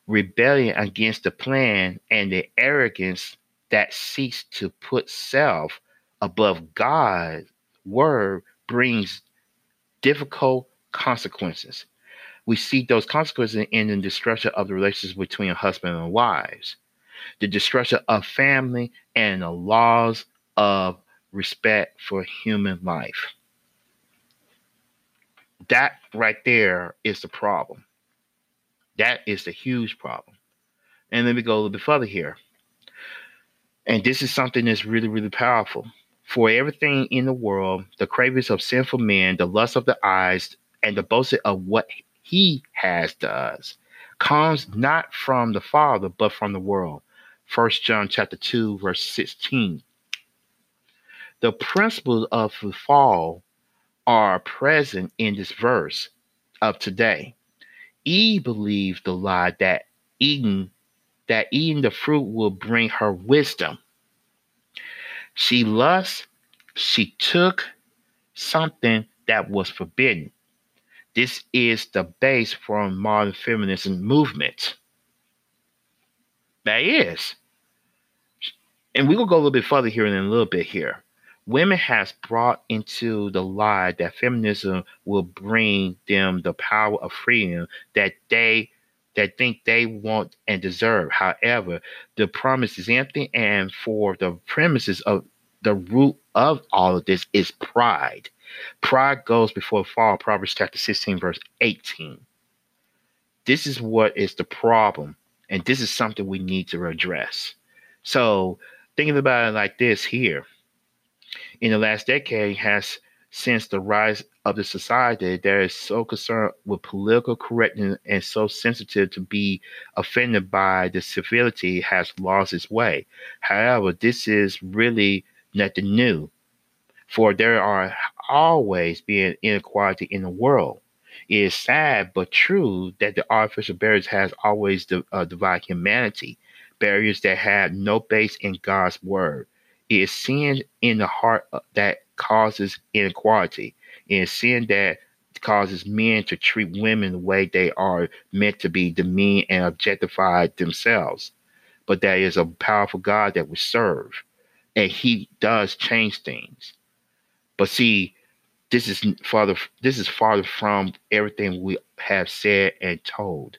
Rebellion against the plan and the arrogance that seeks to put self above God's word brings difficult consequences. We see those consequences in the destruction of the relationships between husband and wives, the destruction of family, and the laws of respect for human life. That right there is the problem. That is the huge problem. And let me go a little bit further here. And this is something that's really, really powerful. For everything in the world, the cravings of sinful men, the lust of the eyes, and the boasting of what he has does, comes not from the Father, but from the world. First John chapter two, verse sixteen. The principles of the fall are present in this verse of today. Eve believed the lie that eating, that eating the fruit will bring her wisdom. She lust, she took something that was forbidden. This is the base for modern feminism movement. That is. And we will go a little bit further here in a little bit here. women has brought into the lie that feminism will bring them the power of freedom that they that think they want and deserve. However, the promise is empty, and for the premises of the root of all of this is pride. Pride goes before fall, Proverbs chapter sixteen, verse eighteen. This is what is the problem, and this is something we need to address. So thinking about it like this here, in the last decade has since the rise of the society that is so concerned with political correctness and so sensitive to be offended by the civility has lost its way. However, this is really nothing new, for there are always being inequality in the world. It is sad but true that the artificial barriers has always di- uh, divided humanity, barriers that have no base in God's word. It is sin in the heart that causes inequality. It is sin that causes men to treat women the way they are meant to be, demeaned and objectified themselves. But that is a powerful God that we serve, and He does change things. But see, this is farther. This is farther from everything we have said and told.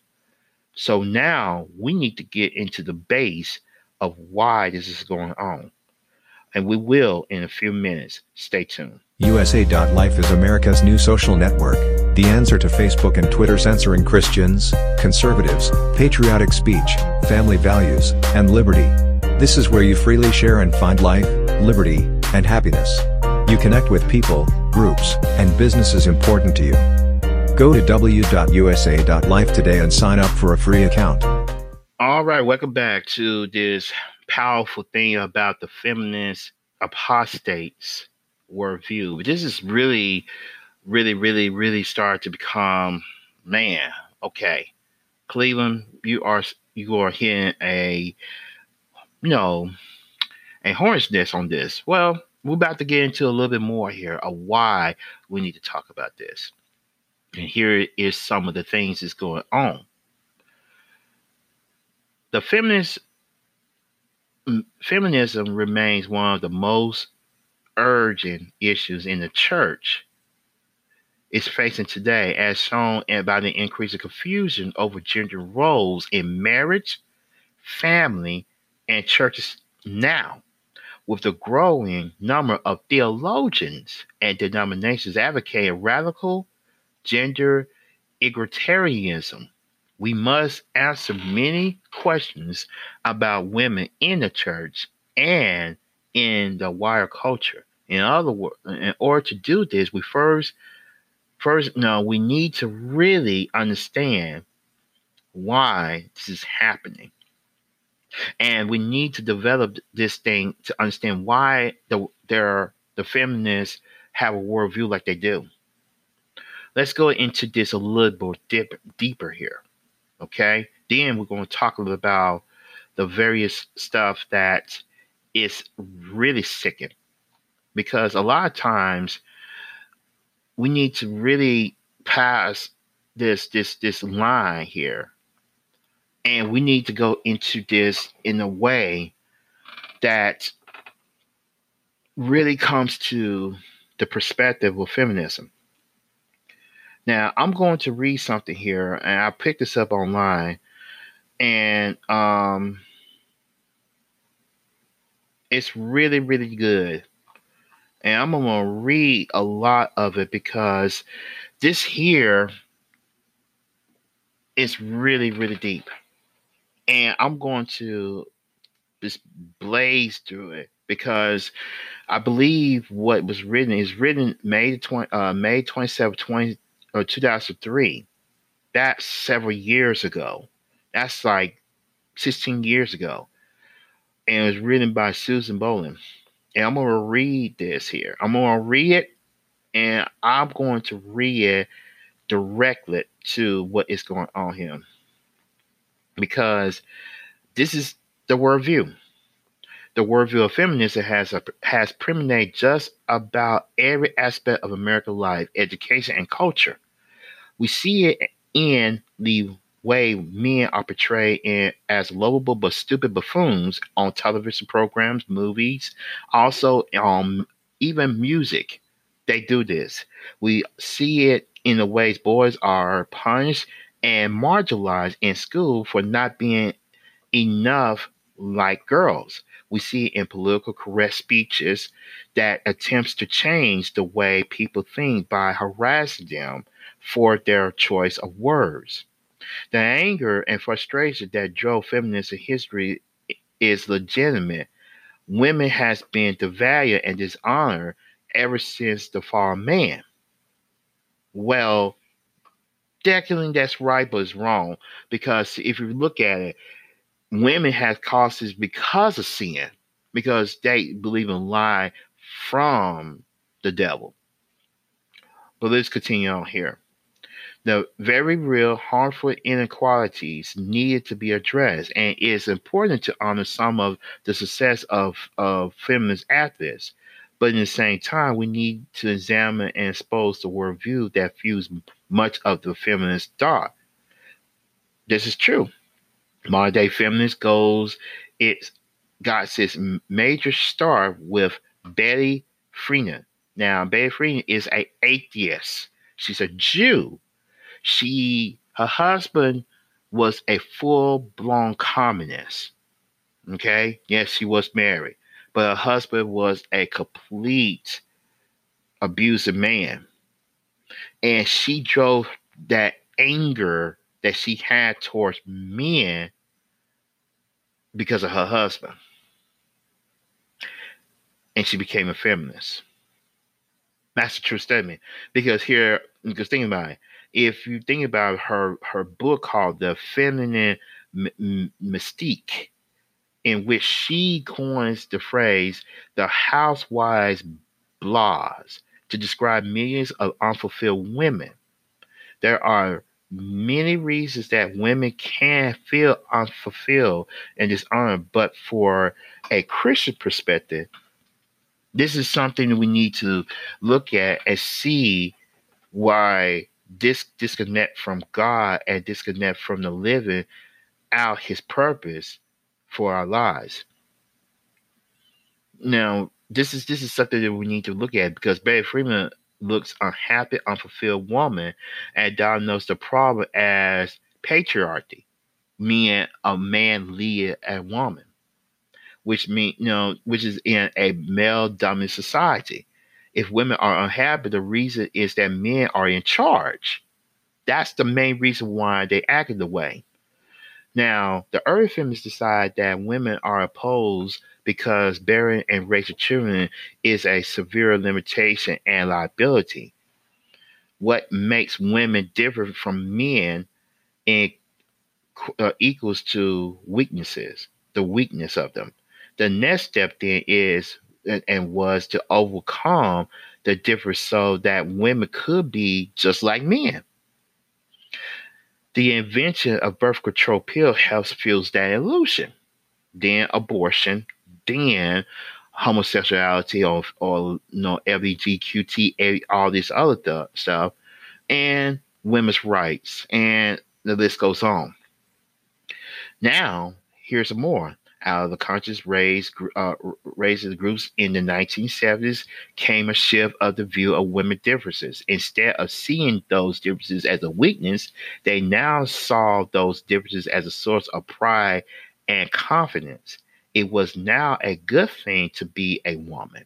So now we need to get into the base of why this is going on, and we will in a few minutes. Stay tuned. U S A dot life is America's new social network, the answer to Facebook and Twitter censoring Christians, conservatives, patriotic speech, family values, and liberty. This is where you freely share and find life, liberty, and happiness. You connect with people, groups, and businesses important to you. Go to w dot u s a dot life today and sign up for a free account. All right, welcome back to this powerful thing about the feminist apostates worldview. This is really, really, really, really starting to become, man, okay, Cleveland, you are you are hitting a, you know, a hornet's nest on this. Well, we're about to get into a little bit more here of why we need to talk about this. And here is some of the things that's going on. The feminist Feminism remains one of the most urgent issues in the church is facing today, as shown by the increasing confusion over gender roles in marriage, family, and churches now, with the growing number of theologians and denominations advocating radical gender egalitarianism. We must answer many questions about women in the church and in the wider culture. In other words, in order to do this, we first, first, no, we need to really understand why this is happening. And we need to develop this thing to understand why the, their, the feminists have a worldview like they do. Let's go into this a little bit deeper, deeper here. Okay, then we're going to talk a little about the various stuff that is really sickening, because a lot of times we need to really pass this this this line here, and we need to go into this in a way that really comes to the perspective of feminism. Now, I'm going to read something here, and I picked this up online, and um, it's really, really good. And I'm going to read a lot of it because this here is really, really deep. And I'm going to just blaze through it, because I believe what was written is written May twenty-seventh, twenty twenty. Or two thousand three. That's several years ago. That's like sixteen years ago. And it was written by Susan Boland. And I'm going to read this here. I'm going to read it. And I'm going to read it directly to what is going on here, because this is the worldview. The worldview of feminism has a, has permeated just about every aspect of American life, education, and culture. We see it in the way men are portrayed in, as lovable but stupid buffoons on television programs, movies, also on even music, they do this. We see it in the ways boys are punished and marginalized in school for not being enough like girls. We see it in political correct speeches that attempts to change the way people think by harassing them for their choice of words. The anger and frustration that drove feminist history is legitimate. Women has been devalued and dishonored ever since the fall of man. Well, technically that's right, but it's wrong, because if you look at it, women have caused this because of sin, because they believe in lie from the devil. But let's continue on here. The very real harmful inequalities needed to be addressed, and it's important to honor some of the success of, of feminist activists. But at the same time, we need to examine and expose the worldview that fuels much of the feminist thought. This is true. Modern-day feminist goals, it got its major start with Betty Friedan. Now, Betty Friedan is an atheist. She's a Jew. She, her husband was a full-blown communist. Okay? Yes, she was married. But her husband was a complete abusive man. And she drove that anger that she had towards men because of her husband. And she became a feminist. That's a true statement. Because here, because think about it. If you think about her, her book called The Feminine Mystique, in which she coins the phrase, the housewives blahs, to describe millions of unfulfilled women. There are many reasons that women can feel unfulfilled and dishonored, but for a Christian perspective, this is something we need to look at and see why this disconnect from God and disconnect from the living out his purpose for our lives. Now, this is this is something that we need to look at, because Betty Friedan looks unhappy, unfulfilled woman and diagnosed the problem as patriarchy, meaning a man lead a woman, which mean you know, which is in a male-dominant society. If women are unhappy, the reason is that men are in charge. That's the main reason why they acted the way. Now, the early feminists decide that women are opposed because bearing and raising children is a severe limitation and liability. What makes women different from men in, uh, equals to weaknesses, the weakness of them. The next step then is and, and was to overcome the difference so that women could be just like men. The invention of birth control pill helps fuel that illusion. Then abortion, then homosexuality, or, or you know, L G B T Q, all this other th- stuff, and women's rights, and the list goes on. Now, here's some more. Out of the conscious raise, uh, raises groups in the nineteen seventies came a shift of the view of women's differences. Instead of seeing those differences as a weakness, they now saw those differences as a source of pride and confidence. It was now a good thing to be a woman.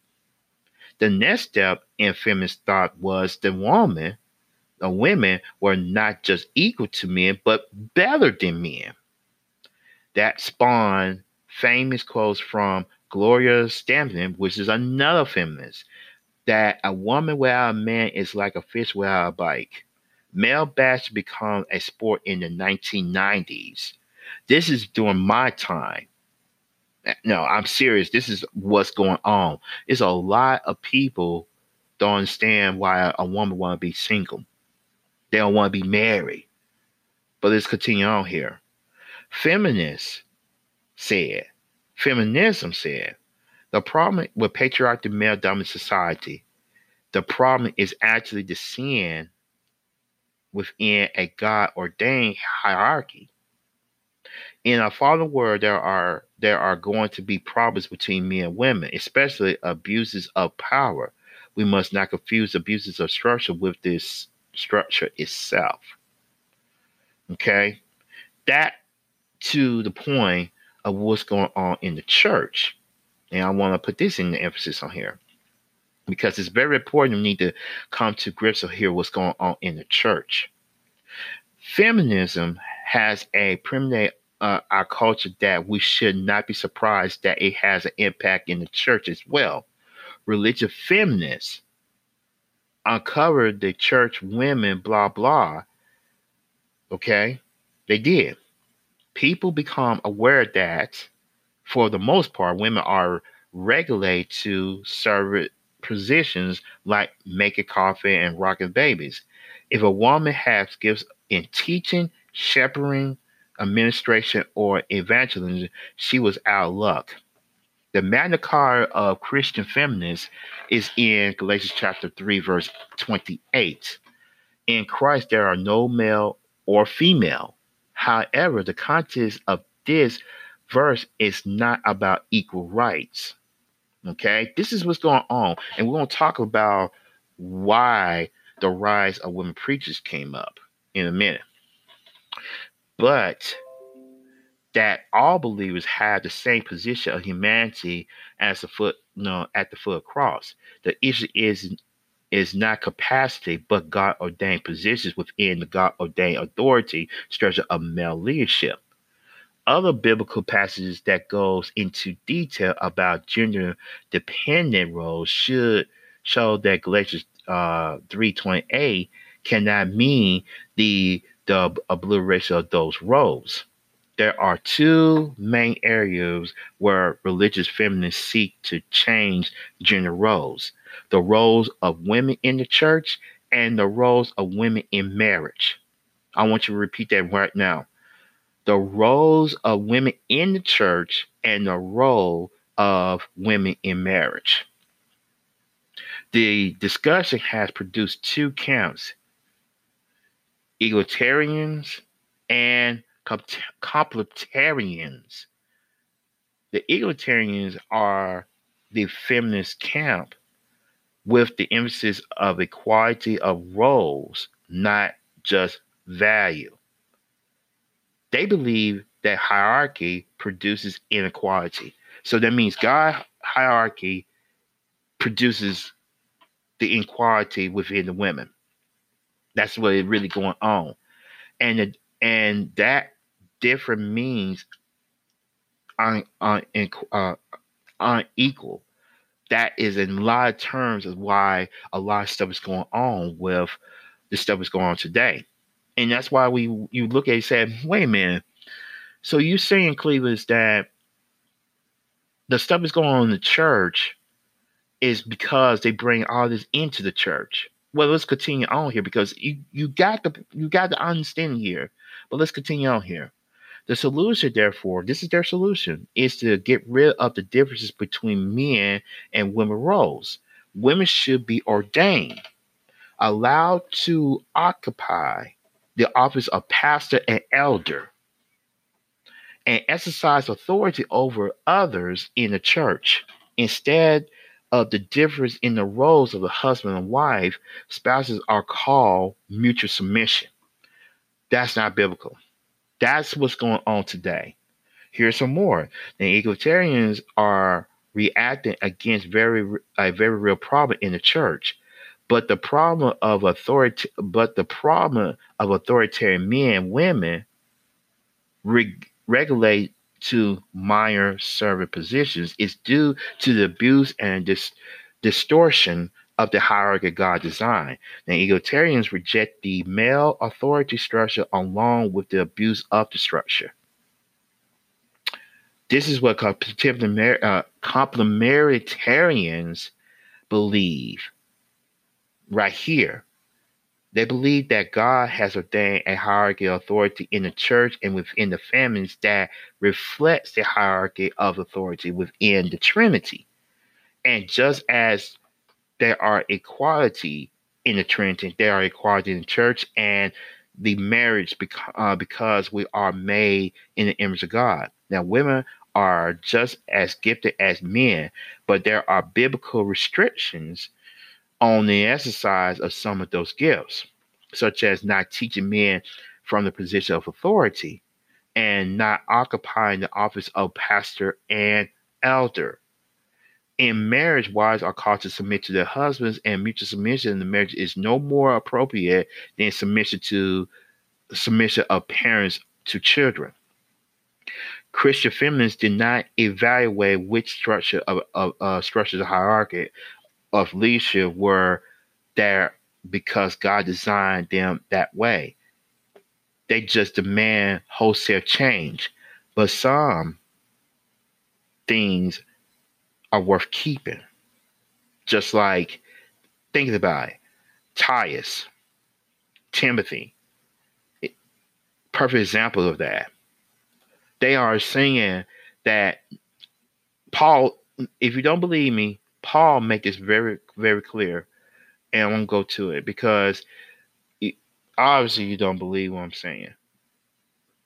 The next step in feminist thought was the woman, the women were not just equal to men, but better than men. That spawned famous quotes from Gloria Steinem, which is another feminist, that a woman without a man is like a fish without a bike. Male bash became a sport in the nineteen nineties. This is during my time. No, I'm serious. This is what's going on. It's a lot of people don't understand why a woman want to be single. They don't want to be married. But let's continue on here. Feminists said, feminism said, the problem with patriarchy, male-dominant society, the problem is actually the sin within a God-ordained hierarchy. in our fallen world, there are there are going to be problems between men and women, especially abuses of power. We must not confuse abuses of structure with this structure itself. Okay, that to the point of what's going on in the church. And I want to put this in the emphasis on here, because it's very important. We need to come to grips with here what's going on in the church. Feminism has a permeate uh, our culture that we should not be surprised that it has an impact in the church as well. Religious feminists uncovered the church women, blah, blah. Okay, they did. People become aware that, for the most part, women are regulated to serve positions like making coffee and rocking babies. If a woman has gifts in teaching, shepherding, administration, or evangelism, she was out of luck. The Magna Carta of Christian Feminists is in Galatians chapter three, verse twenty-eight. In Christ, there are no male or female. However, the context of this verse is not about equal rights. Okay, this is what's going on. And we're going to talk about why the rise of women preachers came up in a minute. But that all believers have the same position of humanity as the foot, you know, at the foot of the cross. The issue is is not capacity, but God ordained positions within the God ordained authority structure of male leadership. Other biblical passages that goes into detail about gender dependent roles should show that Galatians uh, three twenty-eight cannot mean the the obliteration of those roles. There are two main areas where religious feminists seek to change gender roles: the roles of women in the church and the roles of women in marriage. I want you to repeat that right now. The roles of women in the church and the role of women in marriage. The discussion has produced two camps: egalitarians and complementarians. The egalitarians are the feminist camp with the emphasis of equality of roles, not just value. They believe that hierarchy produces inequality. So that means God's hierarchy produces the inequality within the women. That's what is really going on. And the, and that different means un, un, uh, unequal. That is in a lot of terms of why a lot of stuff is going on with the stuff is going on today. And that's why we you look at it and say, wait a minute. So you're saying, Cleveland, that the stuff is going on in the church is because they bring all this into the church. Well, let's continue on here, because you, you got the you got the understanding here. But let's continue on here. The solution, therefore, this is their solution, is to get rid of the differences between men and women roles. Women should be ordained, allowed to occupy the office of pastor and elder, and exercise authority over others in the church, instead of the difference in the roles of the husband and wife. Spouses are called mutual submission. That's not biblical. That's what's going on today. Here's some more. The egalitarians are reacting against very a very real problem in the church, but the problem of authority, but the problem of authoritarian men and women reg- regulate to minor servant positions is due to the abuse and dis- distortion of the hierarchy God designed. Now, egalitarians reject the male authority structure along with the abuse of the structure. This is what complementar- uh, complementarians believe right here. They believe that God has ordained a hierarchy of authority in the church and within the families that reflects the hierarchy of authority within the Trinity. And just as there are equality in the Trinity, there are equality in the church, and the marriage beca- uh, because we are made in the image of God. Now, women are just as gifted as men, but there are biblical restrictions on the exercise of some of those gifts, such as not teaching men from the position of authority and not occupying the office of pastor and elder. In marriage, wives are called to submit to their husbands, and mutual submission in the marriage is no more appropriate than submission to submission of parents to children. Christian feminists did not evaluate which structure of, of uh, structures of hierarchy of leadership were there because God designed them that way. They just demand wholesale change, but some things are worth keeping. Just like, thinking about it, Titus, Timothy, perfect example of that. They are saying that Paul, if you don't believe me, Paul made this very, very clear, and I won't go to it because it, obviously you don't believe what I'm saying.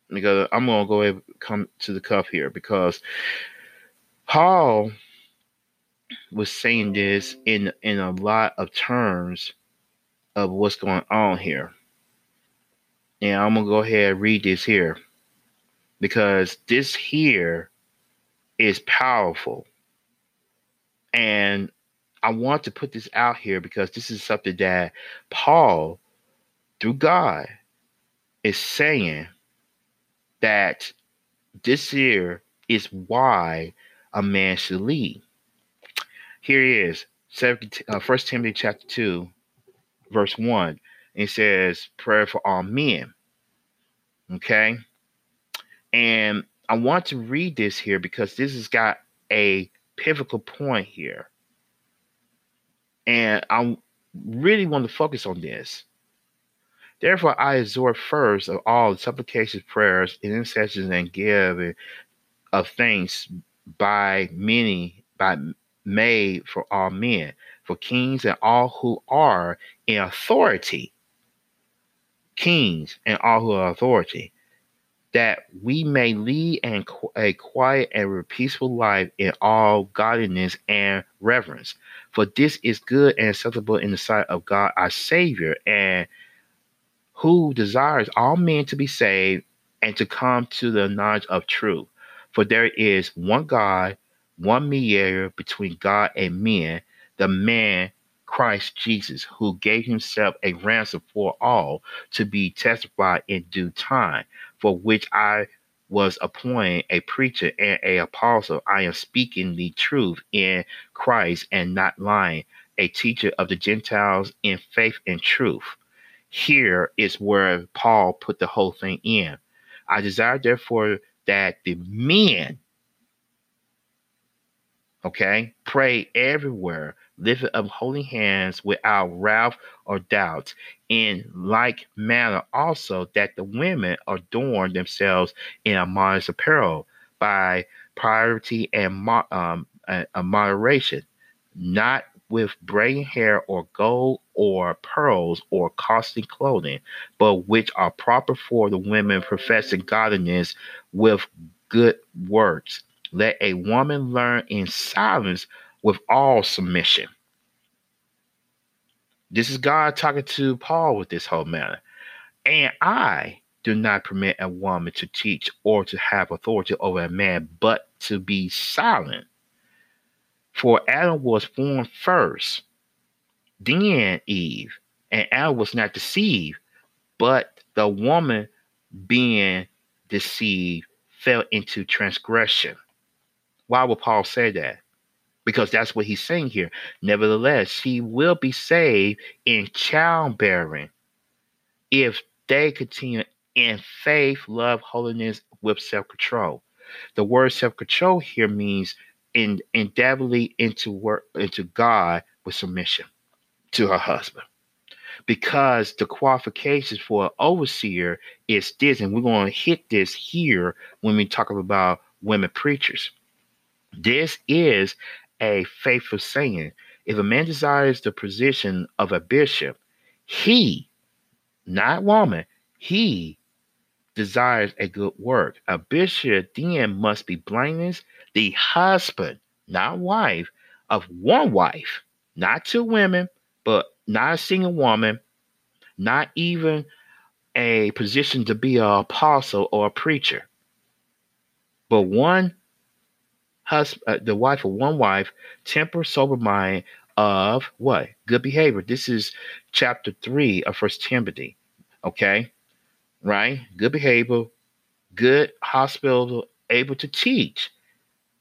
Because I'm gonna go ahead and come to the cuff here because Paul was saying this in in a lot of terms of what's going on here. And I'm going to go ahead and read this here because this here is powerful. And I want to put this out here because this is something that Paul, through God, is saying that this here is why a man should lead. Here it is, First Timothy chapter two, verse one. It says, prayer for all men. Okay? And I want to read this here because this has got a pivotal point here. And I really want to focus on this. Therefore, I exhort first of all the supplications, prayers, and intercessions, and giving of thanks by many, by made for all men, for kings and all who are in authority, kings and all who are in authority, that we may lead an, a quiet and peaceful life in all godliness and reverence. For this is good and acceptable in the sight of God our Savior, and who desires all men to be saved and to come to the knowledge of truth. For there is one God, one mediator between God and men, the man Christ Jesus, who gave himself a ransom for all, to be testified in due time, for which I was appointed a preacher and an apostle. I am speaking the truth in Christ and not lying, a teacher of the Gentiles in faith and truth. Here is where Paul put the whole thing in. I desire, therefore, that the men, okay, pray everywhere, lifting up holy hands without wrath or doubt. In like manner also that the women adorn themselves in a modest apparel, by priority and mo- um, a, a moderation, not with braided hair or gold or pearls or costly clothing, but which are proper for the women professing godliness with good works. Let a woman learn in silence with all submission. This is God talking to Paul with this whole matter. And I do not permit a woman to teach or to have authority over a man, but to be silent. For Adam was formed first, then Eve. And Adam was not deceived, but the woman being deceived fell into transgression. Why would Paul say that? Because that's what he's saying here. Nevertheless, she will be saved in childbearing if they continue in faith, love, holiness, with self-control. The word self-control here means in endeavoring into work into God with submission to her husband. Because the qualifications for an overseer is this, and we're going to hit this here when we talk about women preachers. This is a faithful saying. If a man desires the position of a bishop, he, not woman, He desires a good work. A bishop then must be blameless, the husband, not wife, of one wife, not two women, but not a single woman, not even a position to be an apostle or a preacher, but one husband, the wife of one wife, temper, sober mind of what? Good behavior. This is chapter three of First Timothy. Okay, right? Good behavior, good hospitable, able to teach.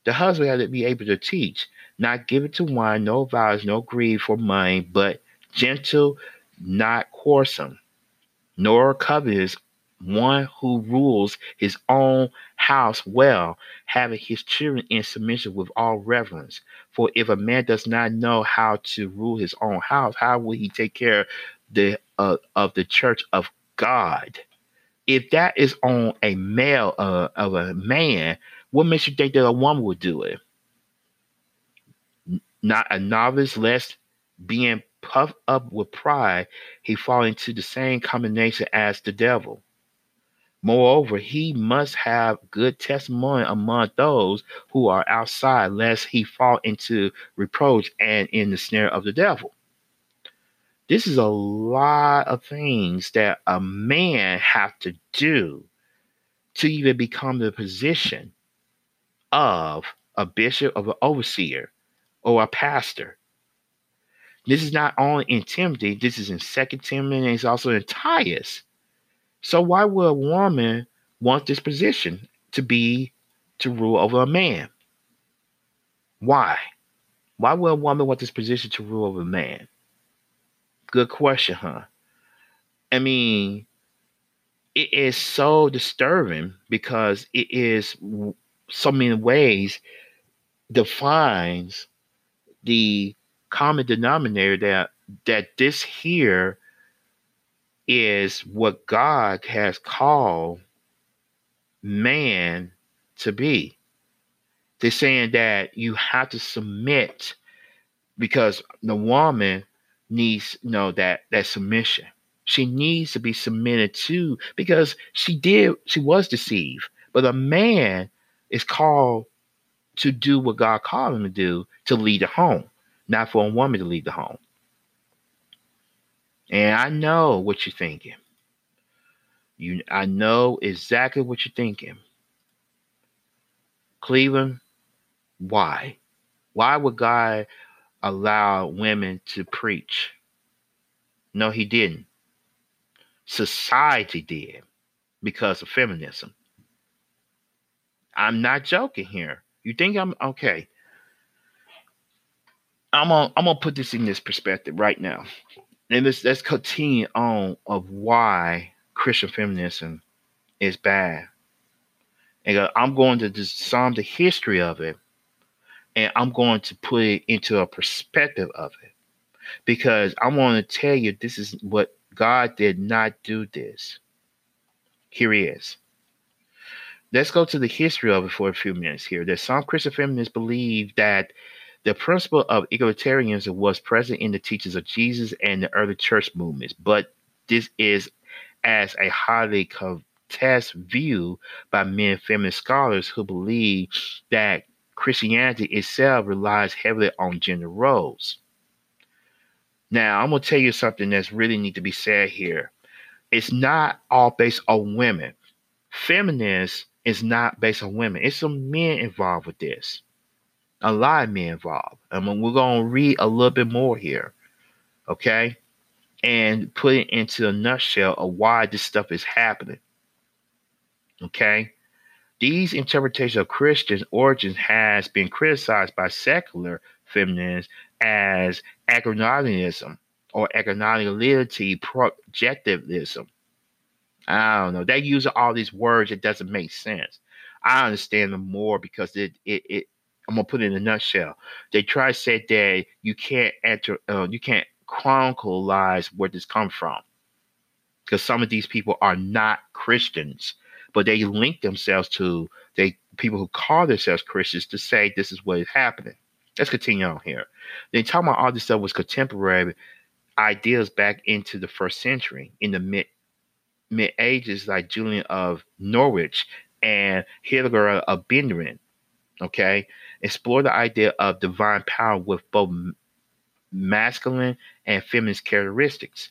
The husband had to be able to teach, not given to wine, no violence, no greed for money, but gentle, not quarrelsome, nor covetous, one who rules his own house well, having his children in submission with all reverence. For if a man does not know how to rule his own house, how will he take care of the, uh, of the church of God? If that is on a male uh, of a man, what makes you think that a woman would do it? Not a novice, lest being puffed up with pride, he fall into the same combination as the devil. Moreover, he must have good testimony among those who are outside, lest he fall into reproach and in the snare of the devil. This is a lot of things that a man has to do to even become the position of a bishop, of an overseer, or a pastor. This is not only in Timothy, this is in Second Timothy, and it's also in Titus. So why would a woman want this position to be, to rule over a man? Why? Why would a woman want this position to rule over a man? Good question, huh? I mean, it is so disturbing because it is so many ways defines the common denominator that that this here is what God has called man to be. They're saying that you have to submit because the woman needs, you know, that that submission. She needs to be submitted to because she did she was deceived. But a man is called to do what God called him to do, to lead a home. Not for a woman to leave the home. And I know what you're thinking. You, I know exactly what you're thinking. Cleveland, why? Why would God allow women to preach? No, he didn't. Society did because of feminism. I'm not joking here. You think I'm okay? I'm gonna I'm gonna put this in this perspective right now, and let's let's continue on of why Christian feminism is bad. And I'm going to disarm the history of it, and I'm going to put it into a perspective of it, because I want to tell you this is what God did not do this. Here he is. Let's go to the history of it for a few minutes here. That some Christian feminists believe that the principle of egalitarianism was present in the teachings of Jesus and the early church movements, but this is as a highly contested view by many feminist scholars who believe that Christianity itself relies heavily on gender roles. Now, I'm going to tell you something that's really need to be said here. It's not all based on women. Feminism is not based on women. It's some men involved with this. A lot of men involved. I mean, we're going to read a little bit more here, okay? And put it into a nutshell of why this stuff is happening, okay? These interpretations of Christian origins has been criticized by secular feminists as agnosticism or agnosticality projectivism. I don't know. They use all these words. It doesn't make sense. I understand them more because it it it. I'm gonna put it in a nutshell. They try to say that you can't enter, uh, you can't chronicleize where this comes from, because some of these people are not Christians, but they link themselves to they people who call themselves Christians to say this is what is happening. Let's continue on here. They talk about all this stuff was contemporary ideas back into the first century in the mid mid-ages like Julian of Norwich and Hildegard of Bingen. Okay, explore the idea of divine power with both masculine and feminist characteristics.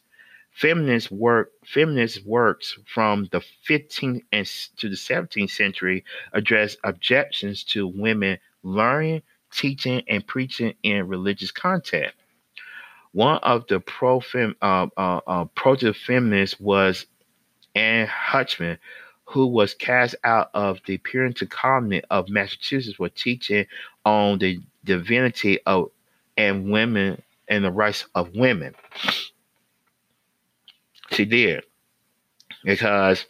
Feminist work, feminist works from the fifteenth and to the seventeenth century address objections to women learning, teaching, and preaching in religious context. One of the pro uh, uh, uh, proto-feminists was Anne Hutchinson, who was cast out of the Puritan colony of Massachusetts for teaching on the divinity of and women and the rights of women. She did, because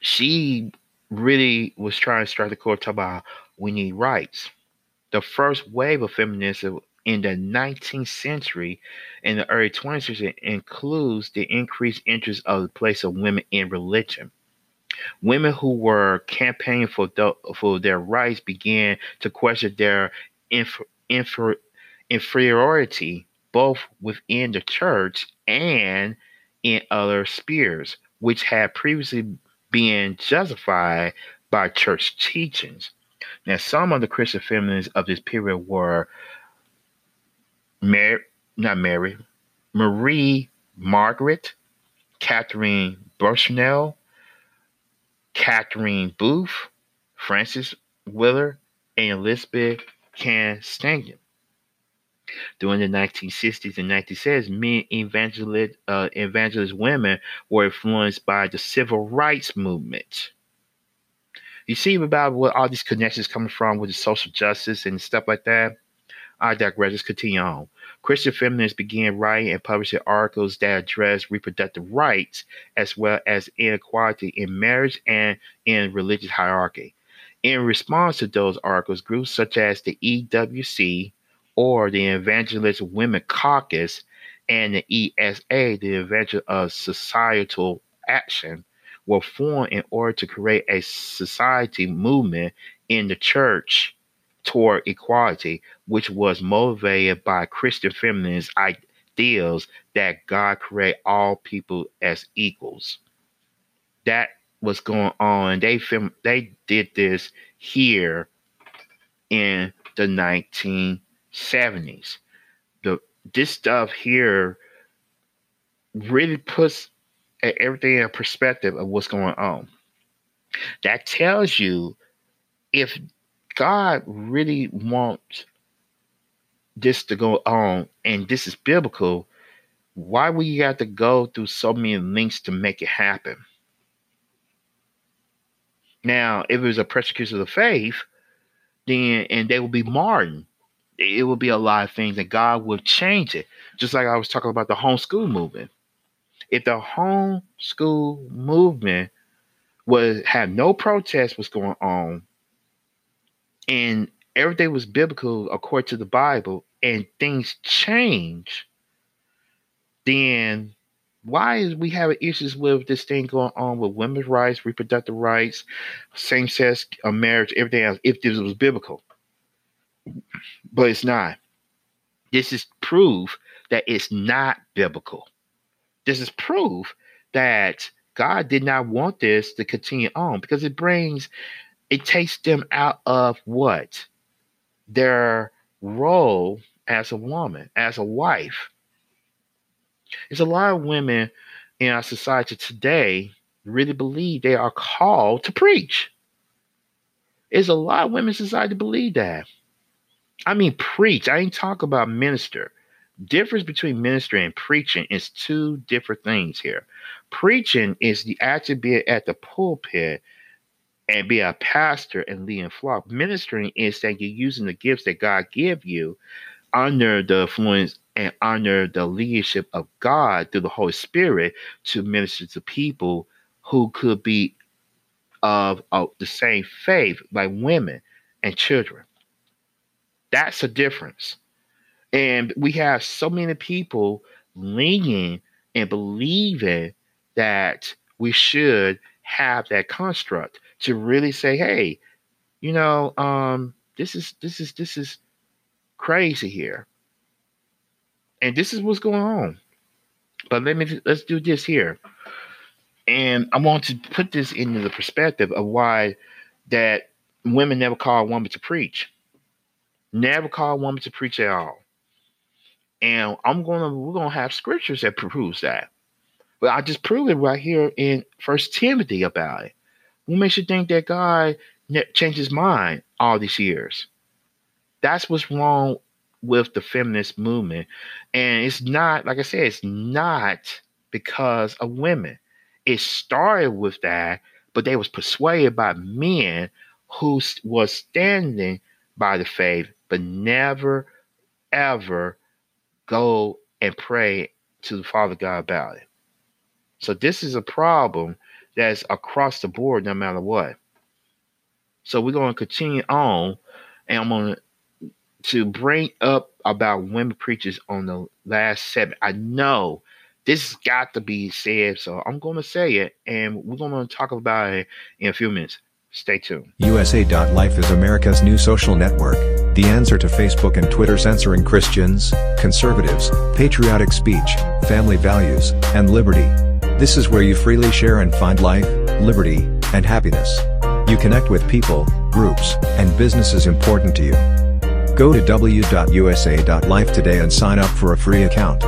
she really was trying to strike the chord, talk about we need rights. The first wave of feminism in the nineteenth century and the early twentieth century includes the increased interest of the place of women in religion. Women who were campaigning for the, for their rights began to question their inf, inf, inferiority, both within the church and in other spheres, which had previously been justified by church teachings. Now, some of the Christian feminists of this period were Mary, not Mary, Marie Margaret, Catherine Bushnell, Catherine Booth, Frances Wheeler, and Elizabeth Castaigne. During the nineteen sixties and nineteen seventies, many evangelist, uh, evangelist women were influenced by the civil rights movement. You see about where all these connections coming from with the social justice and stuff like that? I digress. Let's continue on. Christian feminists began writing and publishing articles that address reproductive rights as well as inequality in marriage and in religious hierarchy. In response to those articles, groups such as the E W C, or the Evangelist Women Caucus, and the E S A, the Evangelist of Societal Action, were formed in order to create a society movement in the church toward equality, which was motivated by Christian feminist ideals that God created all people as equals. That was going on. They fem- they did this here in the nineteen seventies. The this stuff here really puts everything in perspective of what's going on. That tells you, if God really wants this to go on, and this is biblical, why would you have to go through so many links to make it happen? Now, if it was a persecution of the faith, then and they would be martyred. It will be a lot of things, and God will change it. Just like I was talking about the homeschool movement. If the homeschool movement was had no protest was going on, and everything was biblical according to the Bible, and things change, then why is we having issues with this thing going on with women's rights, reproductive rights, same-sex marriage, everything else, if this was biblical? But it's not. This is proof that it's not biblical. This is proof that God did not want this to continue on, because it brings, it takes them out of what? Their role as a woman, as a wife. There's a lot of women in our society today really believe they are called to preach. There's a lot of women in society believe that. I mean, preach. I ain't talking about minister. Difference between minister and preaching is two different things here. Preaching is the act to be at the pulpit and be a pastor and lead a flock. Ministering is that you're using the gifts that God give you under the influence and under the leadership of God through the Holy Spirit to minister to people who could be of, of the same faith, like women and children. That's the difference. And we have so many people leaning and believing that we should have that construct to really say, hey, you know, um, this is this is this is crazy here. And this is what's going on. But let me let's do this here. And I want to put this into the perspective of why that women never call a woman to preach. Never call a woman to preach at all. And I'm gonna we're gonna have scriptures that proves that. But I just proved it right here in First Timothy about it. What makes you think that God changed his mind all these years? That's what's wrong with the feminist movement. And it's not, like I said, it's not because of women. It started with that, but they was persuaded by men who was standing by the faith, but never, ever go and pray to the Father God about it. So this is a problem that's across the board, no matter what. So we're going to continue on, and I'm going to, to bring up about women preachers on the last segment. I know this has got to be said, so I'm going to say it, and we're going to talk about it in a few minutes. Stay tuned. U S A dot life is America's new social network, the answer to Facebook and Twitter censoring Christians, conservatives, patriotic speech, family values, and liberty. This is where you freely share and find life, liberty, and happiness. You connect with people, groups, and businesses important to you. Go to w dot u s a dot life today and sign up for a free account.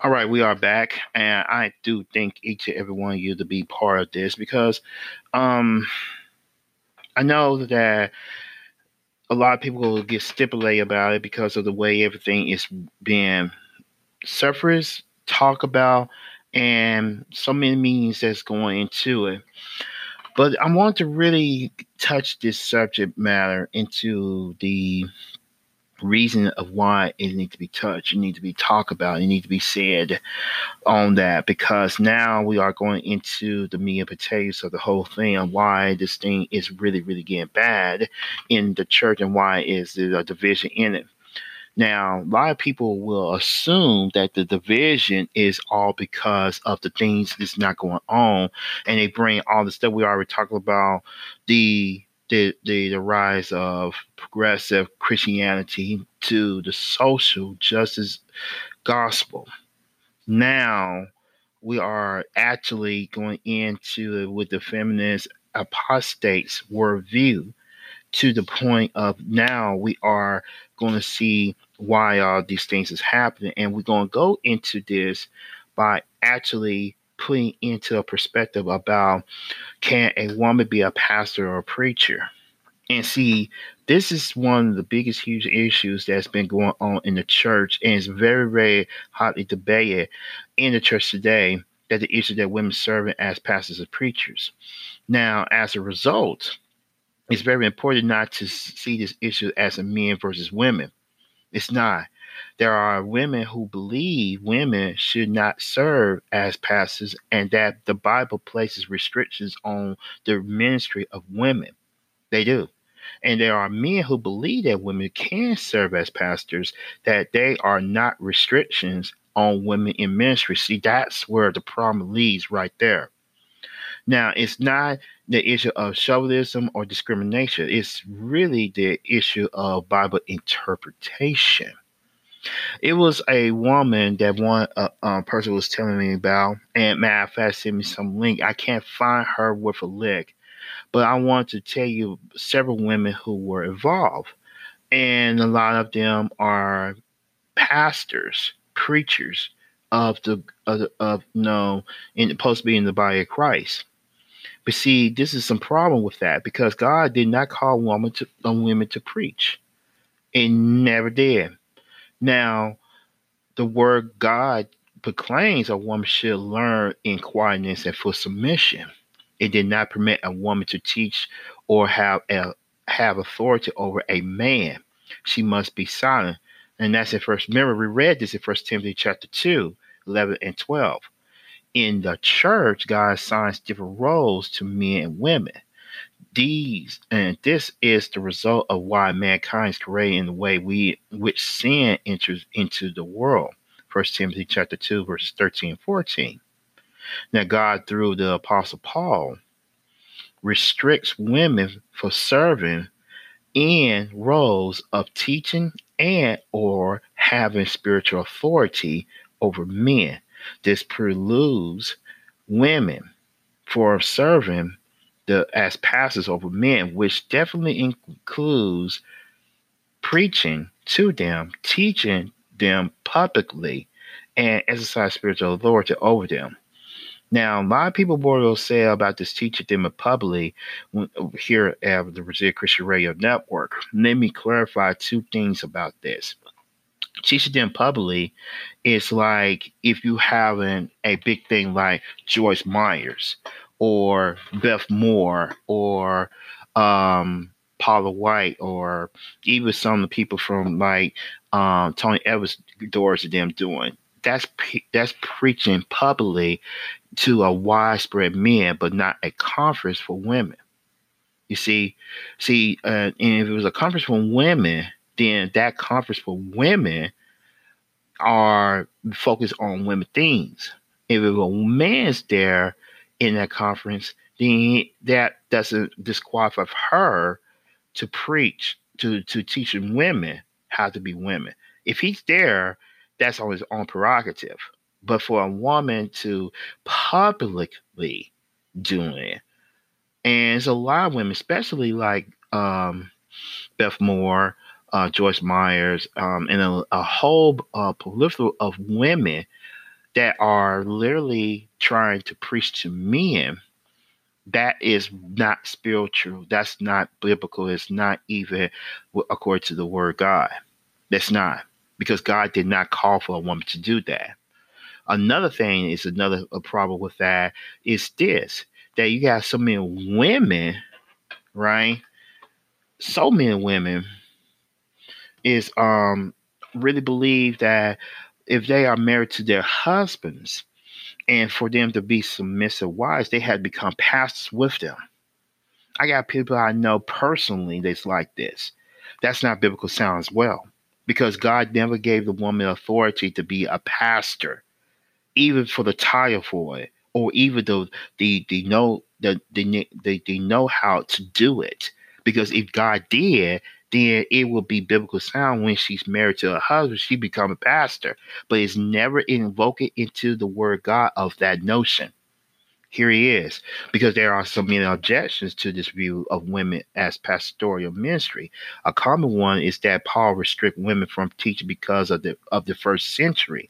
All right, we are back, and I do thank each and every one of you to be part of this, because um, I know that a lot of people will get stipulated about it because of the way everything is being surfaced, talk about, and so many meanings that's going into it. But I want to really touch this subject matter into the reason of why it needs to be touched. It needs to be talked about. It needs to be said on that, because now we are going into the meat and potatoes of the whole thing and why this thing is really, really getting bad in the church and why is there a division in it. Now, a lot of people will assume that the division is all because of the things that's not going on, and they bring all the stuff we already talked about, the the the, the rise of progressive Christianity to the social justice gospel. Now, we are actually going into it with the feminist apostates worldview, to the point of now we are going to see why all these things is happening. And we're going to go into this by actually putting into a perspective about, can a woman be a pastor or a preacher? And see, this is one of the biggest huge issues that's been going on in the church, and it's very, very hotly debated in the church today, that the issue that women serving as pastors and preachers. Now, as a result, it's very important not to see this issue as a men versus women. It's not. There are women who believe women should not serve as pastors, and that the Bible places restrictions on the ministry of women. They do. And there are men who believe that women can serve as pastors, that they are not restrictions on women in ministry. See, that's where the problem leads right there. Now, it's not the issue of chauvinism or discrimination. It's really the issue of Bible interpretation. It was a woman that one uh, um, person was telling me about, and matter of fact, sent me some link. I can't find her with a lick, but I want to tell you several women who were involved, and a lot of them are pastors, preachers of the of, of no, in supposed to be in the body of Christ. But see, this is some problem with that, because God did not call woman to, um, women to preach. It never did. Now, the word God proclaims a woman should learn in quietness and full submission. It did not permit a woman to teach or have a, have authority over a man. She must be silent. And that's in First. Remember, we read this in First Timothy chapter two, eleven and twelve. In the church, God assigns different roles to men and women. These and this is the result of why mankind is created in the way we which sin enters into the world. First Timothy chapter two, verses thirteen and fourteen. Now, God, through the Apostle Paul, restricts women for serving in roles of teaching and or having spiritual authority over men. This preludes women for serving the as pastors over men, which definitely includes preaching to them, teaching them publicly, and exercise spiritual authority over them. Now, a lot of people will say about this teaching them in public here at the Resilient Christian Radio Network. Let me clarify two things about this. Teaching them publicly is like if you having a big thing like Joyce Myers or Beth Moore or um, Paula White or even some of the people from like um, Tony Evans doors of them doing. That's that's preaching publicly to a widespread men, but not a conference for women. You see, see, uh, and if it was a conference for women, then that conference for women are focused on women things. If it was a man's there in that conference, then that doesn't disqualify her to preach to to teaching women how to be women. If he's there, that's on his own prerogative. But for a woman to publicly do it, and it's a lot of women, especially like um, Beth Moore, uh, Joyce Myers, um, and a, a whole uh, proliferation of women that are literally trying to preach to men, that is not spiritual. That's not biblical. It's not even according to the word of God. That's not. Because God did not call for a woman to do that. Another thing is another a problem with that is this, that you got so many women, right? So many women is um really believe that if they are married to their husbands and for them to be submissive wives, they had become pastors with them. I got people I know personally that's like this. That's not biblical sound as well. Because God never gave the woman authority to be a pastor, even for the title for it, or even the the the know the the the, the know how to do it. Because if God did, then it would be biblical sound when she's married to her husband, she become a pastor. But it's never invoked into the word of God of that notion. Here he is, because there are so many objections to this view of women as pastoral ministry. A common one is that Paul restricts women from teaching because of the of the first century.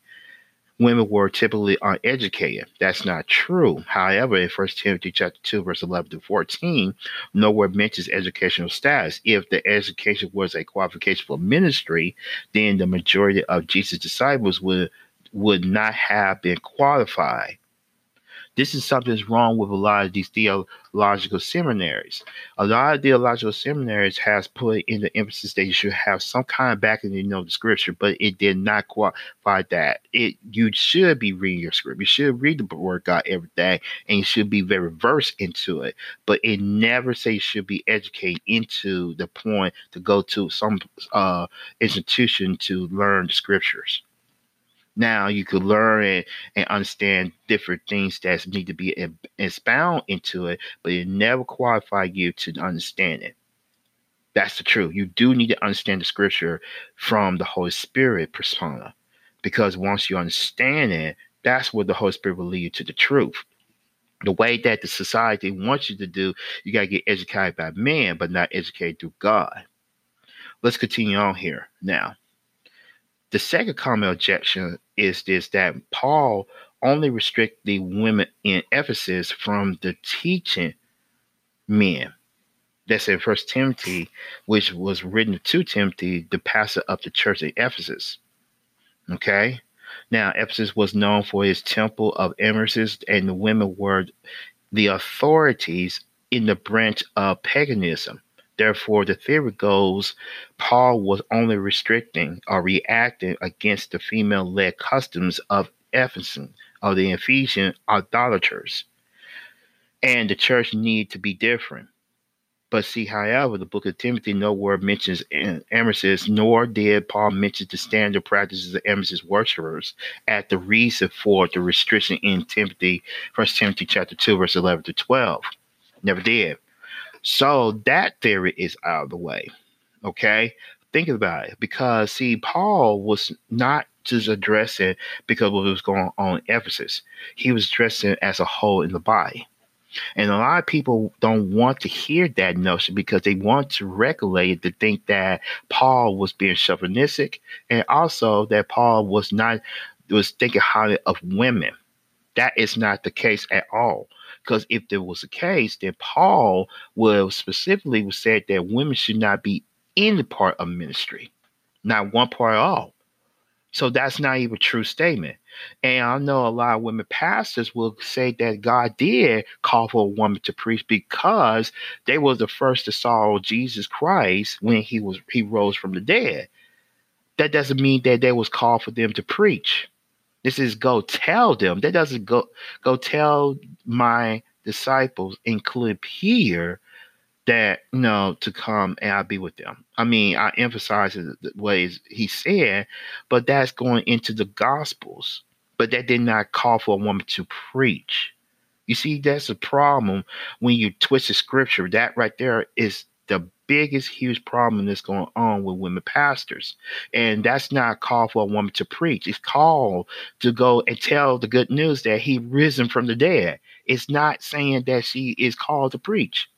Women were typically uneducated. That's not true. However, in First Timothy chapter two, verse eleven to fourteen, nowhere mentions educational status. If the education was a qualification for ministry, then the majority of Jesus' disciples would would not have been qualified. This is something that's wrong with a lot of these theological seminaries. A lot of theological seminaries has put in the emphasis that you should have some kind of backing you know the scripture, but it did not qualify that. It you should be reading your script. You should read the word of God every day, and you should be very versed into it. But it never say you should be educated into the point to go to some uh, institution to learn the scriptures. Now you could learn it and understand different things that need to be expounded into it, but it never qualifies you to understand it. That's the truth. You do need to understand the scripture from the Holy Spirit persona, because once you understand it, that's where the Holy Spirit will lead you to the truth. The way that the society wants you to do, you got to get educated by man, but not educated through God. Let's continue on here now. The second common objection is this, that Paul only restricted the women in Ephesus from the teaching men. That's in First Timothy, which was written to Timothy, the pastor of the church in Ephesus. Okay? Now, Ephesus was known for its temple of Emesis, and the women were the authorities in the branch of paganism. Therefore, the theory goes, Paul was only restricting or reacting against the female-led customs of Ephesians, of the Ephesian idolaters. And the church need to be different. But see, however, the book of Timothy nowhere mentions Emesis, nor did Paul mention the standard practices of Emesis worshipers at the reason for the restriction in Timothy, First Timothy chapter two, verse eleven to twelve. Never did. So that theory is out of the way, okay? Think about it, because, see, Paul was not just addressing because of what was going on in Ephesus. He was addressing as a whole in the body. And a lot of people don't want to hear that notion because they want to regulate it to think that Paul was being chauvinistic and also that Paul was not was thinking highly of women. That is not the case at all. Because if there was a case, then Paul would specifically said that women should not be any part of ministry, not one part at all. So that's not even a true statement. And I know a lot of women pastors will say that God did call for a woman to preach because they were the first to saw Jesus Christ when he was he rose from the dead. That doesn't mean that they was called for them to preach. This is go tell them. That doesn't go go tell my disciples, including Peter, that, you know, to come and I'll be with them. I mean, I emphasize the ways he said, but that's going into the Gospels. But that did not call for a woman to preach. You see, that's a problem when you twist the scripture. That right there is the biggest, huge problem that's going on with women pastors. And that's not a call for a woman to preach. It's called to go and tell the good news that he risen from the dead. It's not saying that she is called to preach.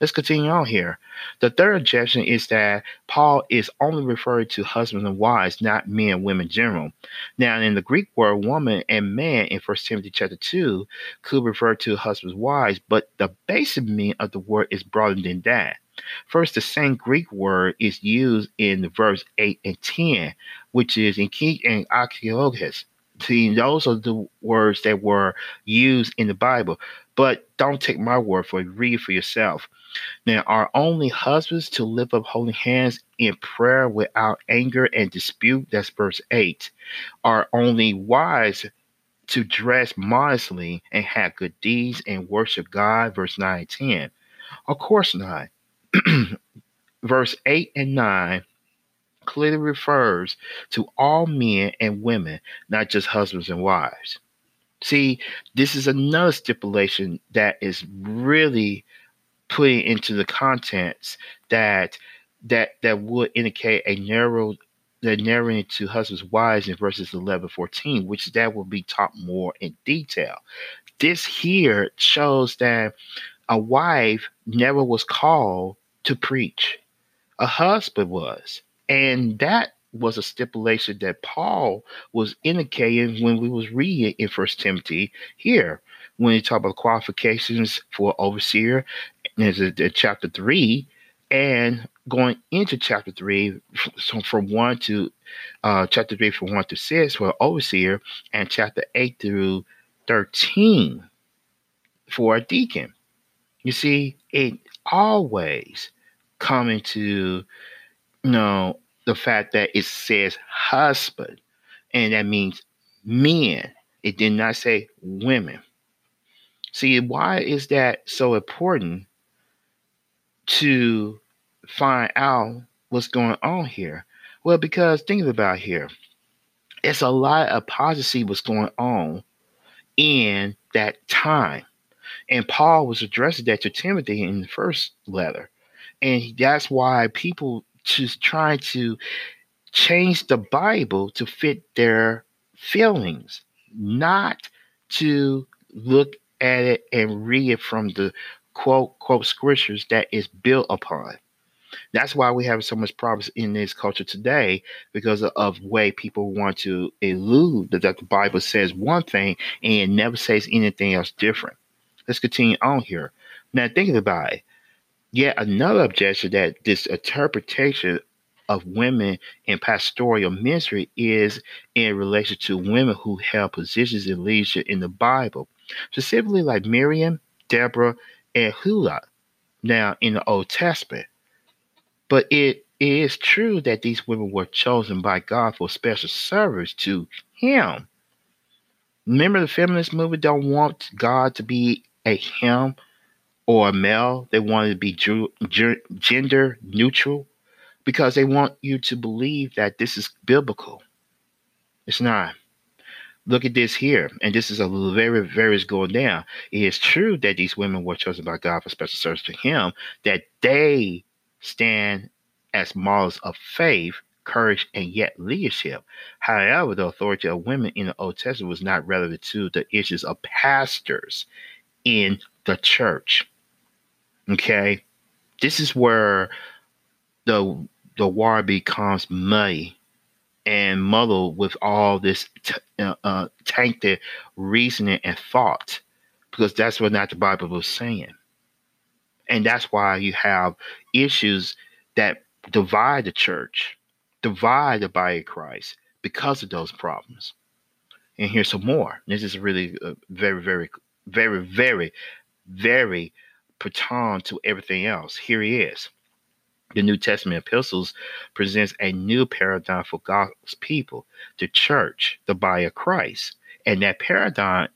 Let's continue on here. The third objection is that Paul is only referred to husbands and wives, not men and women in general. Now, in the Greek word, woman and man in First Timothy chapter two could refer to husbands and wives, but the basic meaning of the word is broader than that. First, the same Greek word is used in verse eight and ten, which is in King and Archaeologus. See, those are the words that were used in the Bible. But don't take my word for it. Read for yourself. Now, are only husbands to lift up holy hands in prayer without anger and dispute? That's verse eight. Are only wives to dress modestly and have good deeds and worship God? Verse nine and ten. Of course not. Verse eight and nine clearly refers to all men and women, not just husbands and wives. See, this is another stipulation that is really putting into the contents that that that would indicate a narrow the narrowing to husbands and wives in verses eleven and fourteen, which that will be taught more in detail. This here shows that a wife never was called to preach. A husband was. And that was a stipulation that Paul was indicating when we was reading in First Timothy here, when he talked about qualifications for overseer in chapter three and going into chapter three, so from one to uh, chapter three from one to six for overseer, and chapter eight through thirteen for a deacon. You see, it always come into, you know, the fact that it says husband, and that means men. It did not say women. See, why is that so important to find out what's going on here? Well, because think about here. It's a lot of apostasy was going on in that time. And Paul was addressing that to Timothy in the first letter. And that's why people just trying to change the Bible to fit their feelings, not to look at it and read it from the quote, quote scriptures that is built upon. That's why we have so much problems in this culture today, because of, of way people want to elude that the Bible says one thing and it never says anything else different. Let's continue on here. Now, think about it. Yet another objection that this interpretation of women in pastoral ministry is in relation to women who held positions in leadership in the Bible, specifically like Miriam, Deborah, and Aquila, now in the Old Testament. But it is true that these women were chosen by God for special service to him. Remember, the feminist movement don't want God to be a him or a male. They want it to be gender neutral because they want you to believe that this is biblical. It's not. Look at this here. And this is a very, very is going down. It is true that these women were chosen by God for special service to him, that they stand as models of faith, courage, and yet leadership. However, the authority of women in the Old Testament was not relevant to the issues of pastors in the church. Okay? This is where the the war becomes muddy and muddled with all this t- uh, uh, tainted reasoning and thought, because that's what not the Bible was saying. And that's why you have issues that divide the church, divide the body of Christ, because of those problems. And here's some more. This is really uh, very, very, very, very, very pertinent to everything else. Here he is. The New Testament epistles presents a new paradigm for God's people, the church, the body of Christ. And that paradigm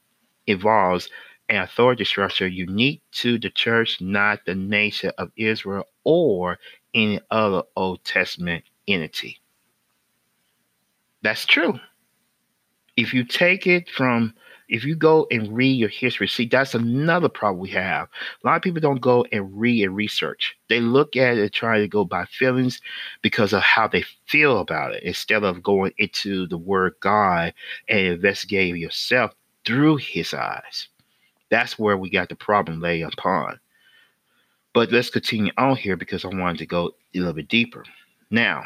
involves an authority structure unique to the church, not the nation of Israel or any other Old Testament entity. That's true. If you take it from, if you go and read your history, see, that's another problem we have. A lot of people don't go and read and research. They look at it and try to go by feelings because of how they feel about it, instead of going into the Word God and investigating yourself through His eyes. That's where we got the problem laid upon. But let's continue on here, because I wanted to go a little bit deeper. Now,